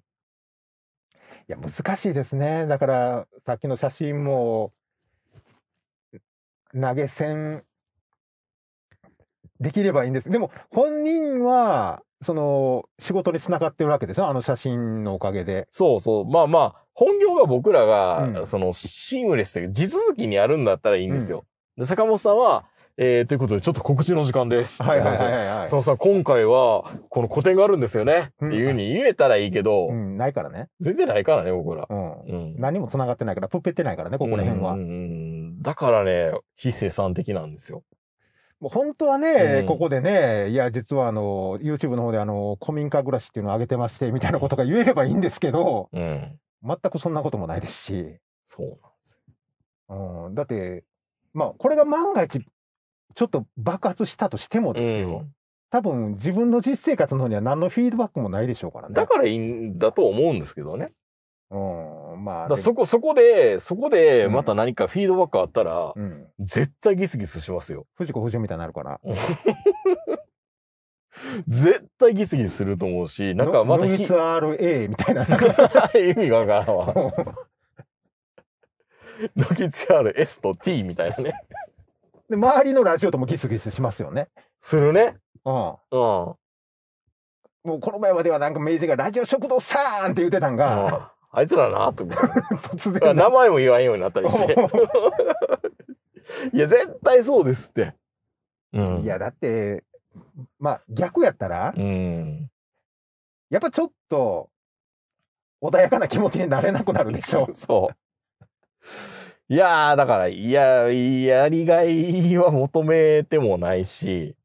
いや、難しいですね。だから、さっきの写真も、投げ銭、できればいいんです。でも本人はその仕事につながってるわけでしょ、あの写真のおかげで。そうそう。まあまあ本業が僕らが、うん、そのシームレスで地続きにあるんだったらいいんですよ。うん、で坂本さんは、えー、ということでちょっと告知の時間です。はいはいはいはい。坂本さん今回はこの個展があるんですよね、うん、っていうふうに言えたらいいけど、うん、ないからね。全然ないからね僕ら。うん。うん、何もつながってないからプッペってないからねここら辺は。うんうん、だからね非生産的なんですよ。もう本当はね、うん、ここでね、いや、実はあの、YouTube の方であの、古民家暮らしっていうのを上げてまして、みたいなことが言えればいいんですけど、うん、全くそんなこともないですし。そうなんですよ。うん、だって、まあ、これが万が一、ちょっと爆発したとしてもですよ、うん、多分自分の実生活の方には何のフィードバックもないでしょうからね。だからいいんだと思うんですけどね。うん、まあ。だそこ、そこで、そこで、また何かフィードバックあったら、うん、絶対ギスギスしますよ。藤子不二雄みたいになるかな。絶対ギスギスすると思うし、なんかまた。ノイズ アールエー みたいな。意味がわからんわ。ノイズ アールエス と T みたいなね。で、周りのラジオともギスギスしますよね。するね。うん。うん。もうこの前まではなんか明治がラジオ食堂さーんって言ってたんが、あいつらなーと思って突然名前も言わんようになったりしていや絶対そうですって、うん、いやだってまあ逆やったら、うん、やっぱちょっと穏やかな気持ちになれなくなるでしょそういやーだからいややりがいは求めてもないし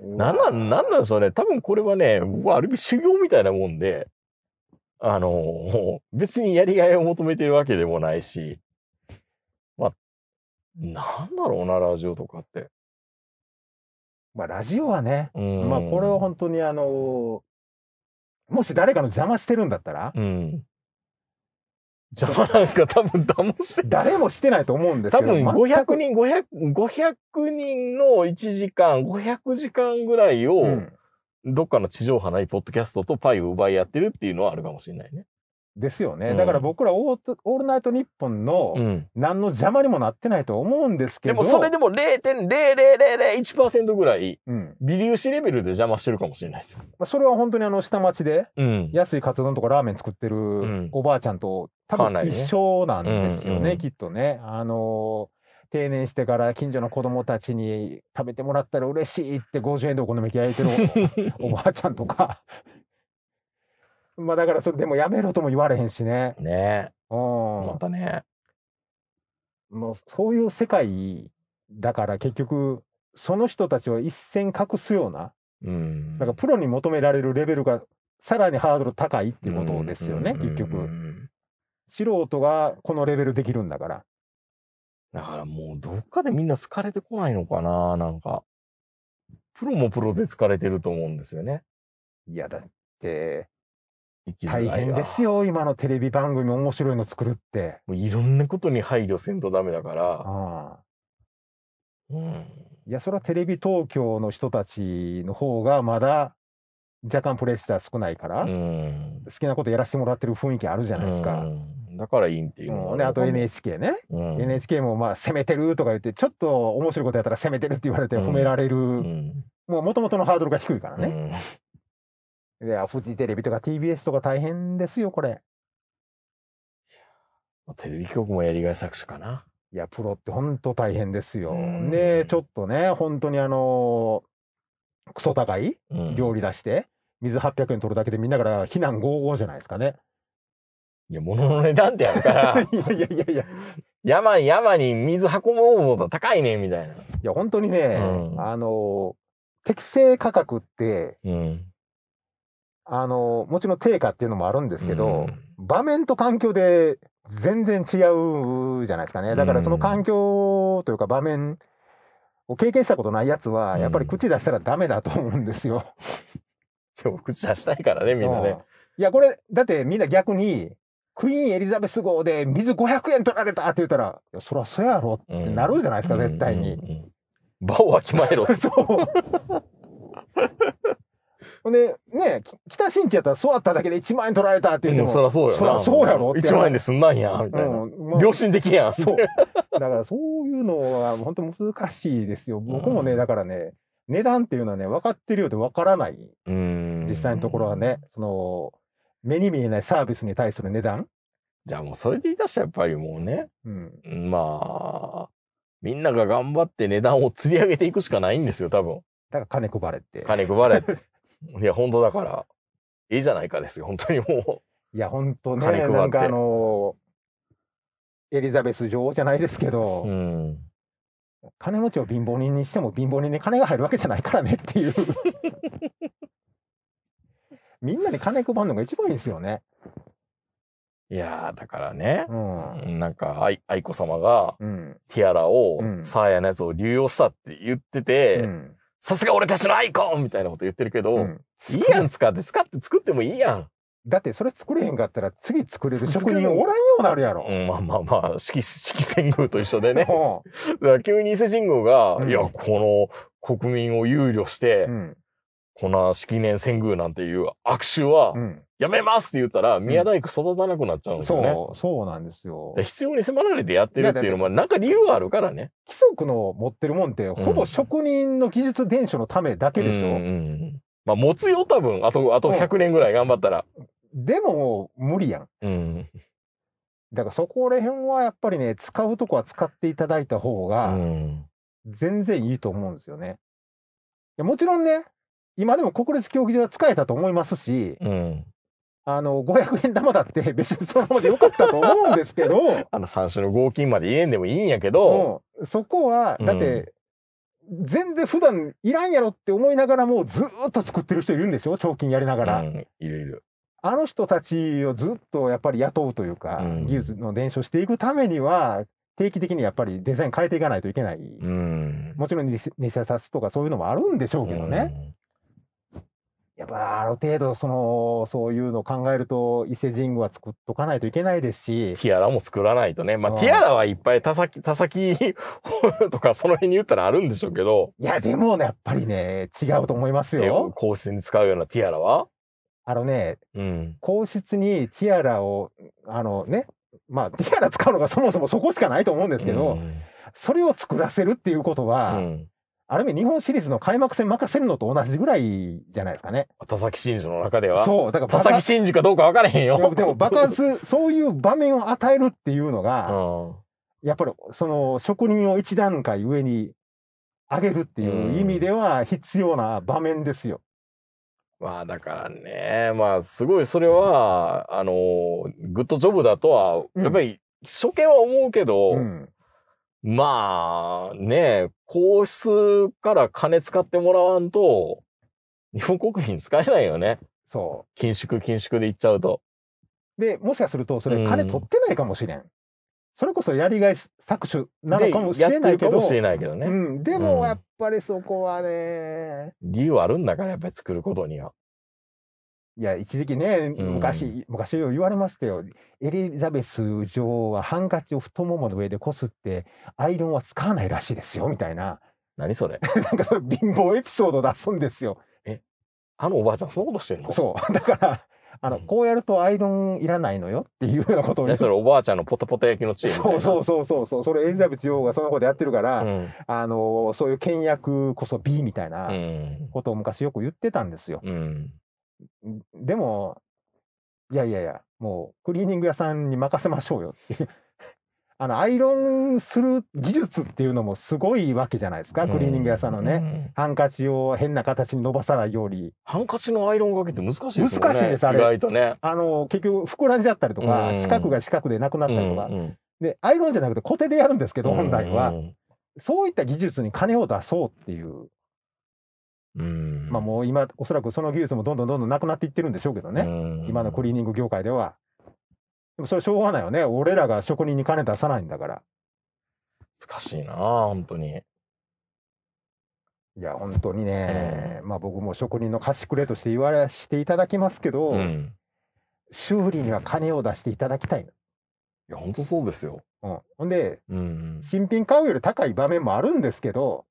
なんなん、なんなんでしょうね。多分これはね、僕はある意味修行みたいなもんで、あの、別にやりがいを求めてるわけでもないし、まあ、なんだろうな、ラジオとかって。まあ、ラジオはね、まあ、これは本当にあの、もし誰かの邪魔してるんだったら、うん、邪魔なんか多分誰もしてない。誰もしてないと思うんですけど。多分ごひゃくにん、ごひゃく、ごひゃくにんのいちじかん、ごひゃくじかんぐらいを、うん、どっかの地上波ないポッドキャストとパイを奪い合ってるっていうのはあるかもしれないね。ですよね。うん、だから僕らオート、オールナイトニッポンの何の邪魔にもなってないと思うんですけど。うん、でもそれでも れいてんぜろぜろぜろいちパーセント ぐらい、微粒子レベルで邪魔してるかもしれないですよ。うん、それは本当にあの下町で、安いカツ丼とかラーメン作ってるおばあちゃんと多分一緒なんですよね、うんうんうん、きっとね。あのー定年してから近所の子供たちに食べてもらったら嬉しいってごじゅうえんでお好み焼いてる お, おばあちゃんとかまあだからそれでもやめろとも言われへんしねねえまたねもうそういう世界だから結局その人たちを一線隠すような、うん、なんかプロに求められるレベルがさらにハードル高いっていうことですよね、うん、結局素人がこのレベルできるんだから。だからもうどっかでみんな疲れてこないのかな、なんか。プロもプロで疲れてると思うんですよね。いやだって大変ですよ、今のテレビ番組面白いの作るって。もういろんなことに配慮せんとダメだから。ああ。うん。いやそれはテレビ東京の人たちの方がまだ若干プレッシャー少ないから、うん、好きなことやらせてもらってる雰囲気あるじゃないですか。うん、だからいいんっていうのは、うん、であと エヌエイチケー ね、うん、エヌエイチケー もまあ攻めてるとか言ってちょっと面白いことやったら攻めてるって言われて褒められる、うんうん、もう元々のハードルが低いからね、うん、いやフジテレビとか ティービーエス とか大変ですよこれ。テレビ局もやりがい搾取かな。いやプロって本当大変ですよ。でちょっとね本当にあのークソ高い料理出して、うん、水はっぴゃくえん取るだけでみんなから非難豪々じゃないですかね。いや物の値段ってやるからいやいやいやいや山山に水運ぼうもの高いねみたいな。いや本当にね、うん、あの適正価格って、うん、あのもちろん定価っていうのもあるんですけど、うん、場面と環境で全然違うじゃないですかね。だからその環境というか場面経験したことないやつはやっぱり口出したらダメだと思うんですよ、うん、でも口出したいからねみんなね、うん、いやこれだってみんな逆にクイーンエリザベス号で水ごひゃくえん取られたって言ったらいやそりゃそうやろってなるじゃないですか、うん、絶対に、うんうんうん、場をわきまえろってそうでね北新地やったらそうあっただけでいちまんえん取られたって言っても、うん、そりゃそうやろそうやろいちまんえんですんなんやみたいな、うんまあ、良心的やんそうだからそういうのは本当難しいですよ。僕もね、だからね、値段っていうのはね、分かってるようで分からない。うん実際のところはね、その目に見えないサービスに対する値段。じゃあもうそれで言い出したらやっぱりもうね、うん、まあみんなが頑張って値段を釣り上げていくしかないんですよ多分。だから金配れって。金配れって。いや本当だからいいじゃないかですよ本当にもう。いや本当ね。金配ってなんかあのー。エリザベス女王じゃないですけど、うん、金持ちを貧乏人にしても貧乏人に金が入るわけじゃないからねっていうみんなで金配るのが一番いいですよね。いやだからね、うん、なんか愛、愛子様がティアラを、うん、サーヤのやつを流用したって言ってて、うん、さすが俺たちの愛子みたいなこと言ってるけど、うん、いいやん使って使って作ってもいいやん。だってそれ作れへんかったら次作れる職人おらんようになるやろ、うん、まあまあまあ四季遷宮と一緒でねだから急に伊勢神宮が、うん、いやこの国民を憂慮して、うん、この式年遷宮なんていう悪手はやめますって言ったら、うん、宮大工育たなくなっちゃうんですよね、うん、そうそうなんですよ。必要に迫られてやってるっていうのはなんか理由があるからね。規則の持ってるもんってほぼ職人の技術伝承のためだけでしょ、うんうんうん、まあ持つよ多分あと、あとひゃくねんぐらい頑張ったら、うんでも無理やん、うん、だからそこら辺はやっぱりね使うとこは使っていただいた方が全然いいと思うんですよね、うん、もちろんね今でも国立競技場は使えたと思いますし、うん、あのごひゃくえん玉だって別にそのままでよかったと思うんですけどあのさん種の合金まで入れんでもいいんやけど、うん、そこはだって全然普段いらんやろって思いながらもうずっと作ってる人いるんですよ彫金やりながら、うん、いるいる。あの人たちをずっとやっぱり雇うというか、うん、技術の伝承していくためには定期的にやっぱりデザイン変えていかないといけない、うん、もちろん偽札とかそういうのもあるんでしょうけどね、うん、やっぱある程度そのそういうのを考えると伊勢神宮は作っとかないといけないですしティアラも作らないとね、まあうん、ティアラはいっぱい田崎田崎とかその辺に言ったらあるんでしょうけどいやでもねやっぱりね違うと思いますよ。皇室に使うようなティアラはあのね、うん、皇室にティアラをあのねまあティアラ使うのがそもそもそこしかないと思うんですけど、うん、それを作らせるっていうことは、うん、ある意味日本シリーズの開幕戦任せるのと同じぐらいじゃないですかね。田崎真嗣の中ではそうだから田崎真嗣かどうか分からへんよ。でも爆発そういう場面を与えるっていうのが、うん、やっぱりその職人を一段階上に上げるっていう意味では必要な場面ですよ。うんまあだからねまあすごいそれはあのグッドジョブだとはやっぱり初見は思うけど、うん、まあね皇室から金使ってもらわんと日本国民使えないよね。そう緊縮緊縮でいっちゃうとでもしかするとそれ金取ってないかもしれん、うん、それこそやりがい搾取なのかもしれないけど、でやってるかもしれないけどね、うん、でもやっぱりそこはね、うん、理由あるんだからやっぱり作ることには。いや一時期ね昔、うん、昔よ言われましたよ。エリザベス女王はハンカチを太ももの上でこすってアイロンは使わないらしいですよみたいな。何それなんかそれ貧乏エピソード出すんですよ。えあのおばあちゃんそんなことしてるの。そうだからあの、うん、こうやるとアイロンいらないのよっていうようなことを。それおばあちゃんのポタポタ焼きのチームみたいな。そうそうそうそう、それエリザベス女王がそんなことやってるから、うん、あのそういう倹約こそ美みたいなことを昔よく言ってたんですよ、うん、でもいやいやいやもうクリーニング屋さんに任せましょうよっていうあのアイロンする技術っていうのもすごいわけじゃないですか、うん、クリーニング屋さんのね、うん、ハンカチを変な形に伸ばさないより。ハンカチのアイロンがけって難しいですよね。難しいですあれ意外とね。あの結局膨らんじゃったりとか、うん、四角が四角でなくなったりとか、うん、でアイロンじゃなくてコテでやるんですけど、うん、本来はそういった技術に金を出そうっていう、うん、まあもう今おそらくその技術もどんどんどんどんなくなっていってるんでしょうけどね、うん、今のクリーニング業界では。でもそれしょうがないよね。俺らが職人に金出さないんだから。難しいなあ、本当に。いや、本当にね、うん、まあ僕も職人の貸しくれとして言われしていただきますけど、うん、修理には金を出していただきたい。いや、本当そうですよ。うん、ほんで、うん、新品買うより高い場面もあるんですけど。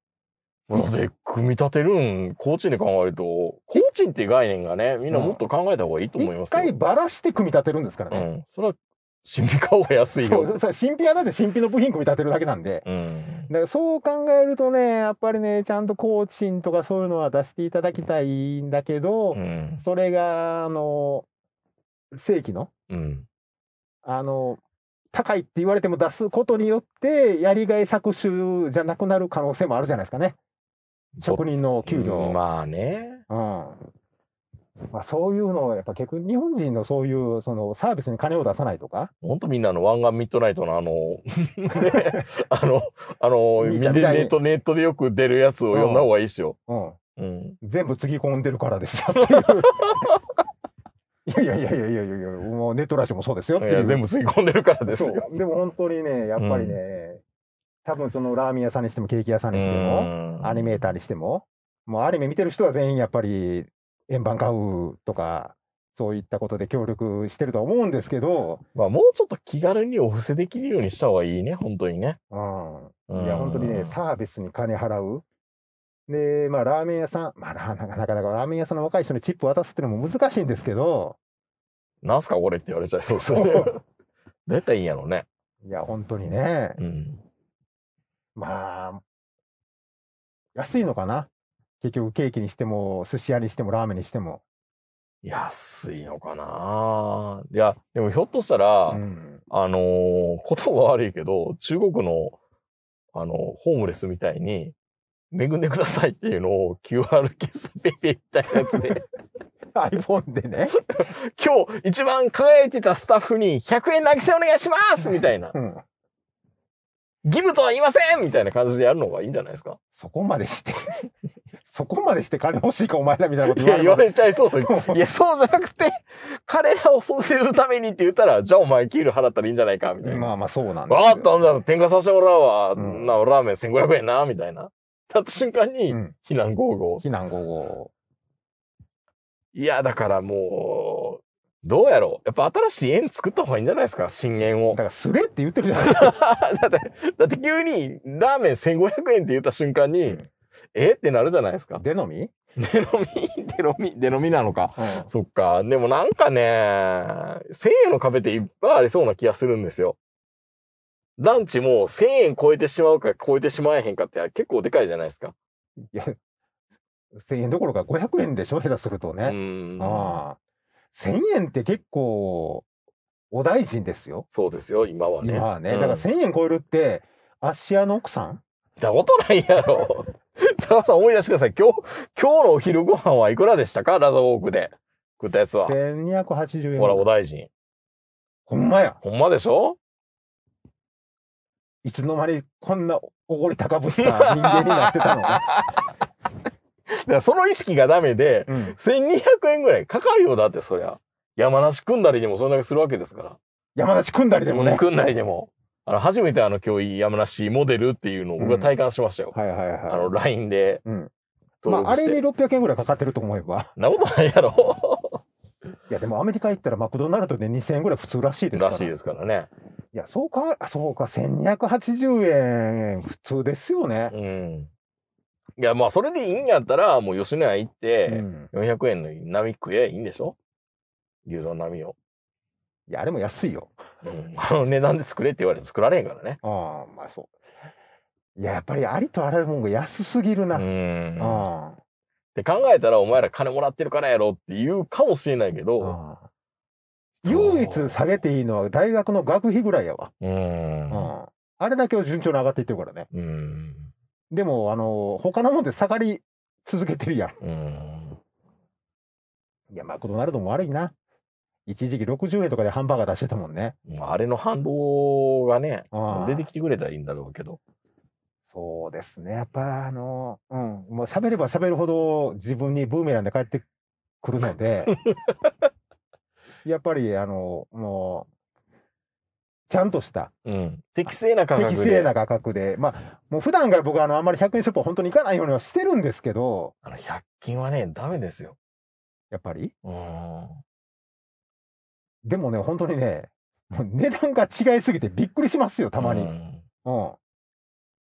で組み立てるん工賃で考えると工賃っていう概念がねみんなもっと考えた方がいいと思いますよ。一回ばらして組み立てるんですからね、うん、それは新品買おうが安いよ。そうそう新品はだって新品の部品組み立てるだけなんで、うん、だからそう考えるとねやっぱりねちゃんと工賃とかそういうのは出していただきたいんだけど、うん、それがあの正規の、うん、あの高いって言われても出すことによってやりがい搾取じゃなくなる可能性もあるじゃないですかね職人の給料。まあね、うんまあ、そういうのをやっぱ結局日本人のそういうそのサービスに金を出さないとかほんとみんなの湾岸ミッドナイトのあのあのあのネットネットでよく出るやつを読んだ方がいいですよ、うんうんうん、全部つぎ込んでるからですよっていういやいやいやいやいやいやもうネットラジオもそうですよっていう。いや全部つぎ込んでるからですよ。でも本当にねやっぱりね、うん多分そのラーメン屋さんにしてもケーキ屋さんにしてもアニメーターにしてももうアニメ見てる人は全員やっぱり円盤買うとかそういったことで協力してるとは思うんですけど、まあ、もうちょっと気軽にお布施できるようにした方がいいね本当にね、うん、いや本当にねサービスに金払うでまあラーメン屋さんまあなかなかラーメン屋さんの若い人にチップ渡すっていうのも難しいんですけどなんすかこれって言われちゃいそうですねどうやったらいいんやろうね。いや本当にね、うんまあ安いのかな結局ケーキにしても寿司屋にしてもラーメンにしても安いのかな。いやでもひょっとしたら、うん、あのー、言葉悪いけど中国のあのー、ホームレスみたいに恵んでくださいっていうのを キューアール 決済ペイペイみたいなやつでiPhone でね今日一番輝いてたスタッフにひゃくえん投げ銭お願いしますみたいな、うんギブとは言いませんみたいな感じでやるのがいいんじゃないですか。そこまでしてそこまでして金欲しいかお前らみたいなこと言われる。いや言われちゃいそういやそうじゃなくて彼らを育てるためにって言ったらじゃあお前給料払ったらいいんじゃないかみたいな。まあまあそうなんだ。わかったあんた転嫁させてもらうわ、うん、なラーメンせんごひゃくえんなみたいなだった瞬間に、うん、避難ごうごう避難ごうごう。いやだからもうどうやろうやっぱ新しい縁作った方がいいんじゃないですか新縁を。だからすれって言ってるじゃないですかだってだって急にラーメンせんごひゃくえんって言った瞬間に、うん、えってなるじゃないですか。でのみでのみでのみでのみなのか、うん、そっか。でもなんかねせんえんの壁っていっぱいありそうな気がするんですよ。ランチもせんえん超えてしまうか超えてしまえへんかって結構でかいじゃないですか。いやせんえんどころかごひゃくえんでしょ下手するとね。うんああせんえんって結構お大臣ですよ。そうですよ今はね。今はね、うん、だからせんえん超えるって芦屋の奥さんだことないやろ佐川さん思い出してください。今日今日のお昼ご飯はいくらでしたかラザウォークで食ったやつはせんにひゃくはちじゅうえん。ほらお大臣ほんまやほんまでしょ。いつの間にこんなおごり高ぶった人間になってたのだからその意識がダメで、うん、せんにひゃくえんぐらいかかるよ。だってそりゃ山梨組んだりでもそんだけするわけですから。山梨組んだりでもね。組んだりでも。あの、初めてあの、今日山梨モデルっていうのを僕は体感しましたよ。うん、はいはいはい。あの、ライン で。うん。まあ、あれにろっぴゃくえんぐらいかかってると思えば。なことないやろ。いや、でもアメリカ行ったらマクドナルドでにせんえんぐらい普通らしいですから。らしいですからね。いや、そうか、そうか、せんにひゃくはちじゅうえん普通ですよね。うん。いや、まあ、それでいいんやったら、もう吉野家行って、よんひゃくえんの波食えばいいんでしょ、牛丼波を。いや、あれも安いよ。うん、あの値段で作れって言われて作られへんからね。ああ、まあそう。いや、やっぱりありとあらゆるもんが安すぎるな。うん。ああ。で考えたら、お前ら金もらってるからやろって言うかもしれないけど、ああ、唯一下げていいのは大学の学費ぐらいやわ。うん。ああ。あれだけは順調に上がっていってるからね。うん。でも、あの、他のもんで下がり続けてるやん。うん。いや、マクドナルドも悪いな。一時期ろくじゅうえんとかでハンバーガー出してたもんね。あれの反動がね、出てきてくれたらいいんだろうけど。そうですね。やっぱ、あの、うん。もう喋れば喋るほど自分にブーメランで帰ってくるので、やっぱり、あの、もう、ちゃんとした、うん、適正な価格で適正な価格で、まあもう普段から僕はあのあんまりひゃくえんショップは本当に行かないようにはしてるんですけど、あのひゃく均はねダメですよやっぱり。うん。でもね本当にねもう値段が違いすぎてびっくりしますよたまに。うん、うん、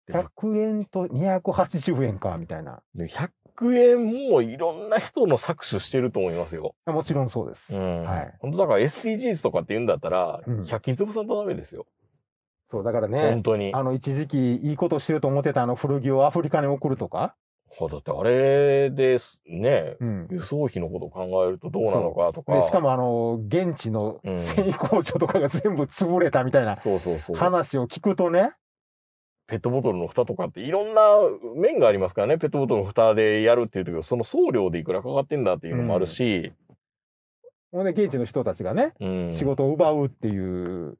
ひゃくえんとにひゃくはちじゅうえんかみたいな。でひゃくえんもいろんな人の搾取してると思いますよ。もちろんそうです。うん、はい。本当だから エスディージーズ とかって言うんだったら、ひゃく均潰さんとダメですよ。そう、だからね。本当に。あの、一時期いいことしてると思ってたあの古着をアフリカに送るとか。ほだってあれですね、うん、輸送費のことを考えるとどうなのかとか。でしかもあの、現地の繊維工場とかが全部潰れたみたいな、うん、そうそうそう話を聞くとね。ペットボトルの蓋とかっていろんな面がありますからね。ペットボトルの蓋でやるっていうときはその送料でいくらかかってんだっていうのもあるし、うん、で現地の人たちがね、うん、仕事を奪うっていう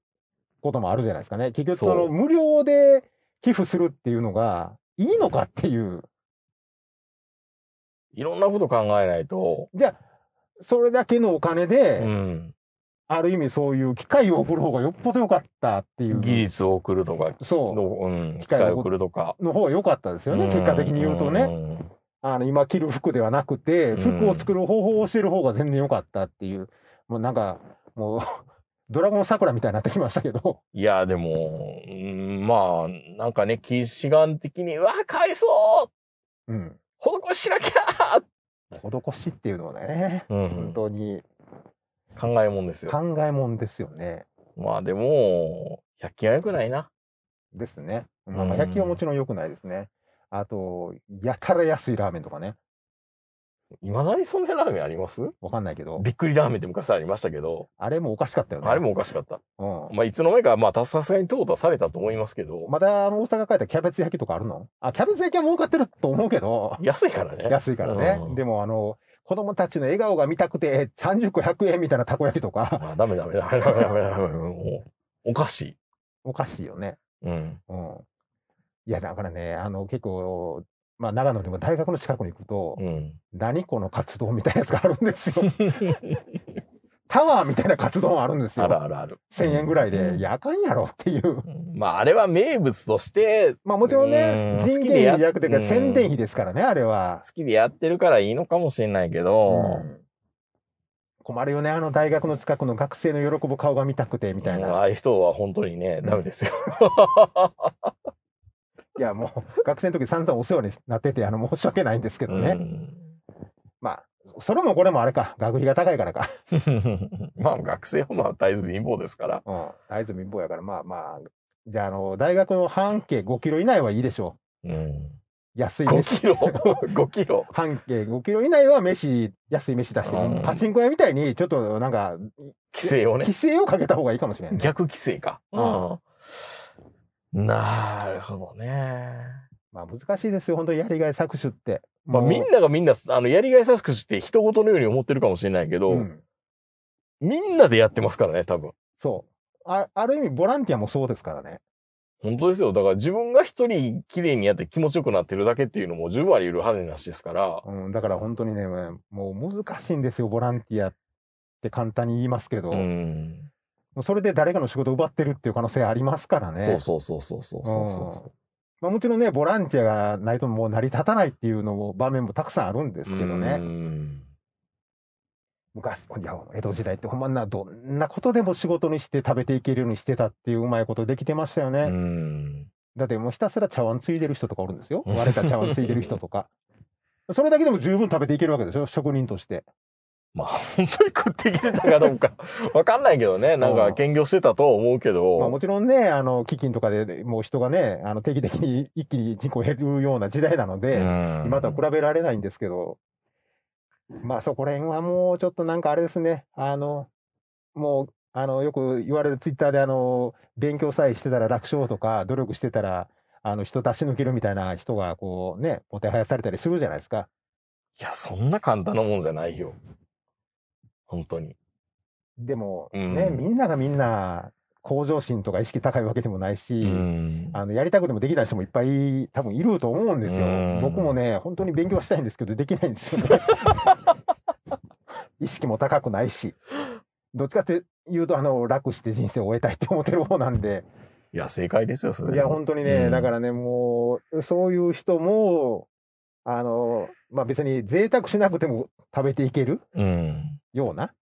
こともあるじゃないですかね。結局その無料で寄付するっていうのがいいのかっていう、いろんなこと考えないと。じゃあそれだけのお金で、うん、ある意味そういう機械を送る方がよっぽど良かったっていう。技術を送るとか、そう、うん、機械を送るとかの方が良かったですよね。結果的に言うとね、あの今着る服ではなくて服を作る方法を教える方が全然良かったっていう、もうなんかもうドラゴン桜みたいになってきましたけど。いやでも、うん、まあなんかね近視眼的にわかわいそう、うん、施しなきゃ施しっていうのはね、うん、本当に。考えもんですよ。考えもんですよね。まあでもひゃく均は良くないな。ですね。まあひゃく均はもちろん良くないですね。あとやたら安いラーメンとかね。いまだにそんなラーメンあります？わかんないけど。びっくりラーメンって昔ありましたけど。あれもおかしかったよね。あれもおかしかった。うん。まあいつの間にかまあさすがに淘汰されたと思いますけど。まだあの大阪帰ったらキャベツ焼きとかあるの？あ、キャベツ焼きは儲かってると思うけど。安いからね。安いからね。うん、でもあの。子供たちの笑顔が見たくてさんじゅっこひゃくえんみたいなたこ焼きとか。まあダメダメダメダメダメダメ。もうおかしい。おかしいよね。うん。うん。いやだからね、あの結構、まあ長野でも大学の近くに行くと、うん、何このカツ丼みたいなやつがあるんですよ。タワーみたいなカツ丼あるんですよ。あるあるある。せんえんぐらいで、うん、いやあかんやろっていう。まああれは名物として。まあもちろんね、人件費じゃなくて宣伝費ですからね、あれは。好きでやってるからいいのかもしれないけど。うん、困るよね、あの大学の近くの学生の喜ぶ顔が見たくてみたいな。ああいう人は本当にね、ダメですよ。いやもう、学生の時散々お世話になってて、あの申し訳ないんですけどね。うん、まあ。それもこれもあれか、学費が高いからか。まあ学生はまあ大豆貧乏ですから。うん、大豆貧乏やから、まあまあ、じゃあ、あの、大学の半径ごキロ以内はいいでしょう。うん。安い飯。ごキロ ?ごキロ。半径ごキロ以内は飯、安い飯出して、うん、パチンコ屋みたいにちょっとなんか、規制をね。規制をかけた方がいいかもしれない、ね。逆規制か。うん。なるほどね。まあ難しいですよ、本当にやりがい搾取って。まあみんながみんな、あの、やりがい搾取って人事のように思ってるかもしれないけど、うん、みんなでやってますからね、多分。そう。あ、ある意味ボランティアもそうですからね。本当ですよ。だから自分が一人綺麗にやって気持ちよくなってるだけっていうのも十分あり得る話ですから。うん、だから本当にね、もう難しいんですよ、ボランティアっって簡単に言いますけど、うん、それで誰かの仕事を奪ってるっていう可能性ありますからね。そうそうそうそうそうそうそう。まあ、もちろんねボランティアがないともう成り立たないっていうのも場面もたくさんあるんですけどね。うん、昔いや江戸時代ってほんまなどんなことでも仕事にして食べていけるようにしてたっていううまいことできてましたよね。うん、だってもうひたすら茶碗ついでる人とかおるんですよ。割れた茶碗ついでる人とかそれだけでも十分食べていけるわけでしょ、職人として。まあ本当に食っていけたかどうか分かんないけどね、なんか兼業してたと思うけど、まあ、もちろんねあの飢饉とかでもう人がねあの定期的に一気に人口減るような時代なので今とは比べられないんですけど、まあそこら辺はもうちょっとなんかあれですね、あのもうあのよく言われるツイッターであの勉強さえしてたら楽勝とか努力してたらあの人出し抜けるみたいな人がこうねお手早されたりするじゃないですか。いやそんな簡単なもんじゃないよ本当に。でもね、うん、みんながみんな向上心とか意識高いわけでもないし、うん、あのやりたくてもできない人もいっぱい多分いると思うんですよ、うん、僕もね本当に勉強はしたいんですけどできないんですよね意識も高くないし、どっちかっていうとあの楽して人生を終えたいって思ってる方なんで。いや正解ですよそれ。いや本当にね、うん、だからねもうそういう人もあの、まあ、別に贅沢しなくても食べていける、うんような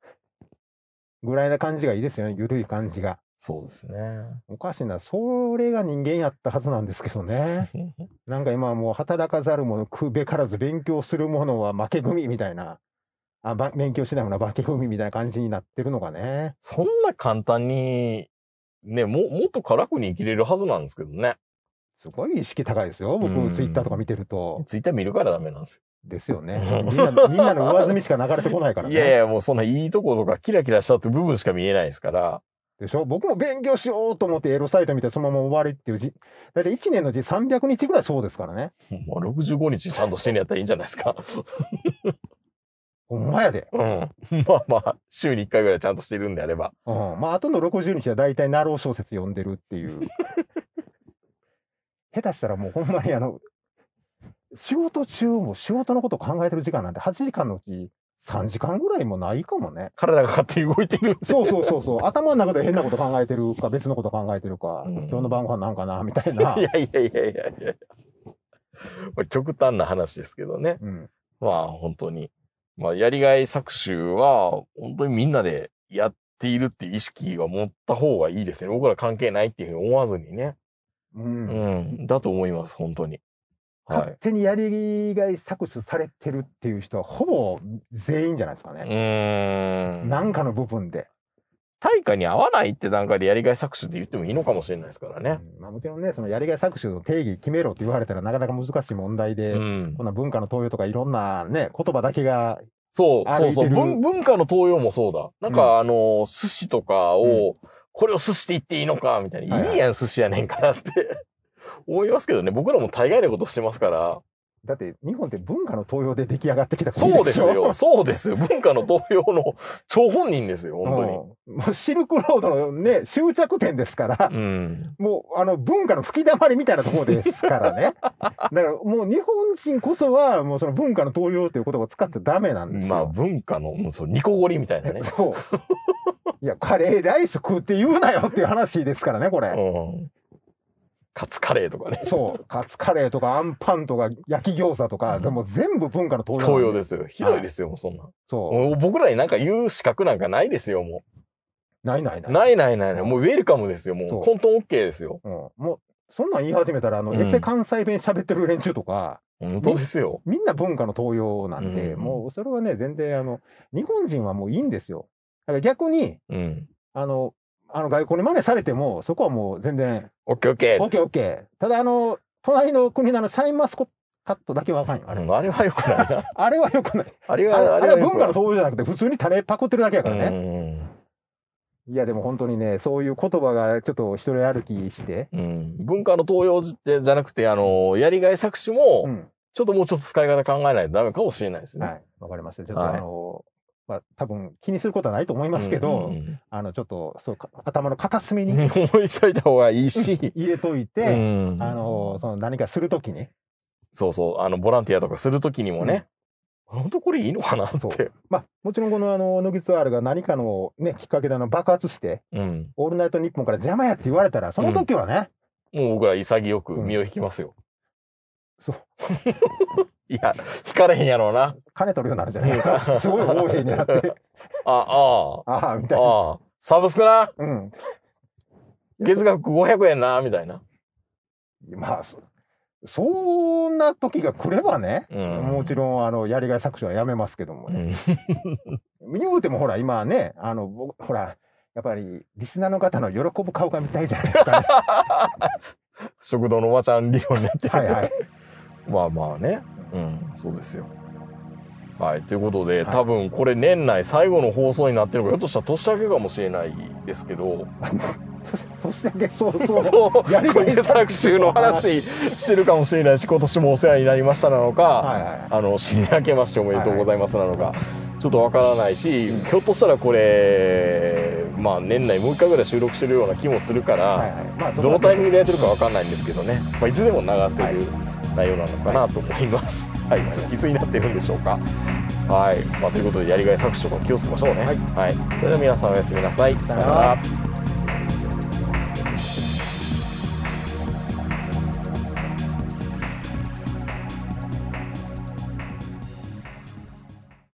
ぐらいな感じがいいですよね、緩い感じが。そうですね。おかしいな、それが人間やったはずなんですけどねなんか今はもう働かざる者食うべからず、勉強する者は負け組みたいな、あ勉強しない者は負け組みたいな感じになってるのがね。そんな簡単にね も, もっと辛くに生きれるはずなんですけどね。すごい意識高いですよ、僕ツイッターとか見てると。ツイッター見るからダメなんですよ。ですよねみんな、みんなの上積みしか流れてこないからねいやいやもうそんないいとことかキラキラしたって部分しか見えないですから。でしょ、僕も勉強しようと思ってエロサイト見てそのまま終わりっていう字、だいたいいちねんのうちさんびゃくにちぐらいそうですからね。もうろくじゅうごにちちゃんとしてんやったらいいんじゃないですかほんまやで、うん、まあまあ週にいっかいぐらいちゃんとしてるんであれば、うん、まああとのろくじゅうにちはだいたいナロー小説読んでるっていう下手したらもうほんまにあの仕事中も仕事のことを考えてる時間なんてはちじかんのうちさんじかんぐらいもないかもね。体が勝手に動いてる。そうそうそうそう。頭の中で変なこと考えてるか別のこと考えてるか、うん、今日の晩ご飯なんかなみたいな。いやいやいやいやいや。まあ、極端な話ですけどね。うん、まあ本当に、まあやりがい搾取は本当にみんなでやっているっていう意識は持った方がいいですね。僕ら関係ないっていうふうに思わずにね。うん。うん、だと思います本当に。勝手にやりがい搾取されてるっていう人はほぼ全員じゃないですかね。うーん、なんかの部分で対価に合わないって段階でやりがい搾取って言ってもいいのかもしれないですからね、うん、まあ、もちろんねそのやりがい搾取の定義決めろって言われたらなかなか難しい問題で、うん、こんな文化の登用とかいろんなね言葉だけがそうそうそう 文, 文化の登用もそうだなんか、うん、あの寿司とかを、うん、これを寿司って言っていいのかみたいな、うん、いいやん寿司やねんからって思いますけどね。僕らも大概のことしてますから。だって日本って文化の登用で出来上がってきた国でしょ。そうですよそうですよ文化の登用の張本人ですよ本当に。もうシルクロードのね終着点ですから、うん、もうあの文化の吹き溜まりみたいなところですからねだからもう日本人こそはもうその文化の登用という言葉を使っちゃダメなんですよ。まあ文化のもうそのニコゴリみたいなねそういやカレーライス食うって言うなよっていう話ですからねこれ、うんカツカレーとかね。そう、カツカレーとかアンパンとか焼き餃子とか、うん、でも全部文化の東洋。東洋ですよ。ひどいですよ、はい、もうそんな。そう。僕らになんか言う資格なんかないですよ、もう。ないないない。ないないないない。もうウェルカムですよ、もう。混沌 OK ですよ。うん、もう、そんなん言い始めたら、あの、うん、エセ関西弁喋ってる連中とか。本当ですよ。みんな文化の東洋なんで、うん、もうそれはね、全然、あの、日本人はもういいんですよ。だから逆に、うん、あの、あの外交に真似されてもそこはもう全然オッケーオッケーオッケーオッケー。ただあの隣の国のあのシャインマスカットだけはわかんない。あれ、うん、あれはよくないなあれはよくないあれはあれは文化の登場じゃなくて普通にタレパコってるだけやからね。いやでも本当にねそういう言葉がちょっと一人歩きして、うん、文化の登場ってじゃなくてあのやりがい搾取も、うん、ちょっともうちょっと使い方考えないとダメかもしれないですね。はいわかりました。ちょっとあの、はいまあ、多分気にすることはないと思いますけど、うんうんうん、あのちょっとそう頭の片隅に置いといた方がいいし入れといて、うん、あのその何かするときにそうそうあのボランティアとかするときにもね、本当これいいのかなってそう、まあ、もちろんこのノギツアールが何かの、ね、きっかけであの爆発して、うん、オールナイトニッポンから邪魔やって言われたらその時はね、うん、もう僕ら潔く身を引きますよ、うん、そういや引かれへんやろうな、金取るようになるんじゃないですかすごい大変になってああああみたいな、あサブスクな、うん、月額ごひゃくえんなみたいな、まあそうそんな時が来ればね、うん、もちろんあのやりがい搾取はやめますけどもね、うん、言うてもほら今ねあのほらやっぱりリスナーの方の喜ぶ顔が見たいじゃないですか、ね、食堂のおばちゃん利用になってるはい、はい、まあまあね、うん、そうですよ。はい、ということで、はい、多分これ年内最後の放送になってるからひょっとしたら年明けかもしれないですけど年明け早々そうやりがい搾取の話してるかもしれないし今年もお世話になりましたなのか、はいはい、あの新年明けましておめでとうございますなのか、はいはい、ちょっとわからないし、うん、ひょっとしたらこれまあ年内もう一回ぐらい収録してるような気もするから、はいはいまあ、どのタイミングでやってるかわかんないんですけどね、まあ、いつでも流せる、はい内容なのかなと思います。はい、いつになってるんでしょうか。はい、まあ、ということでやりがい搾取とか気をつけましょうね。はい、はい、それでは皆さんおやすみなさい。さよなら。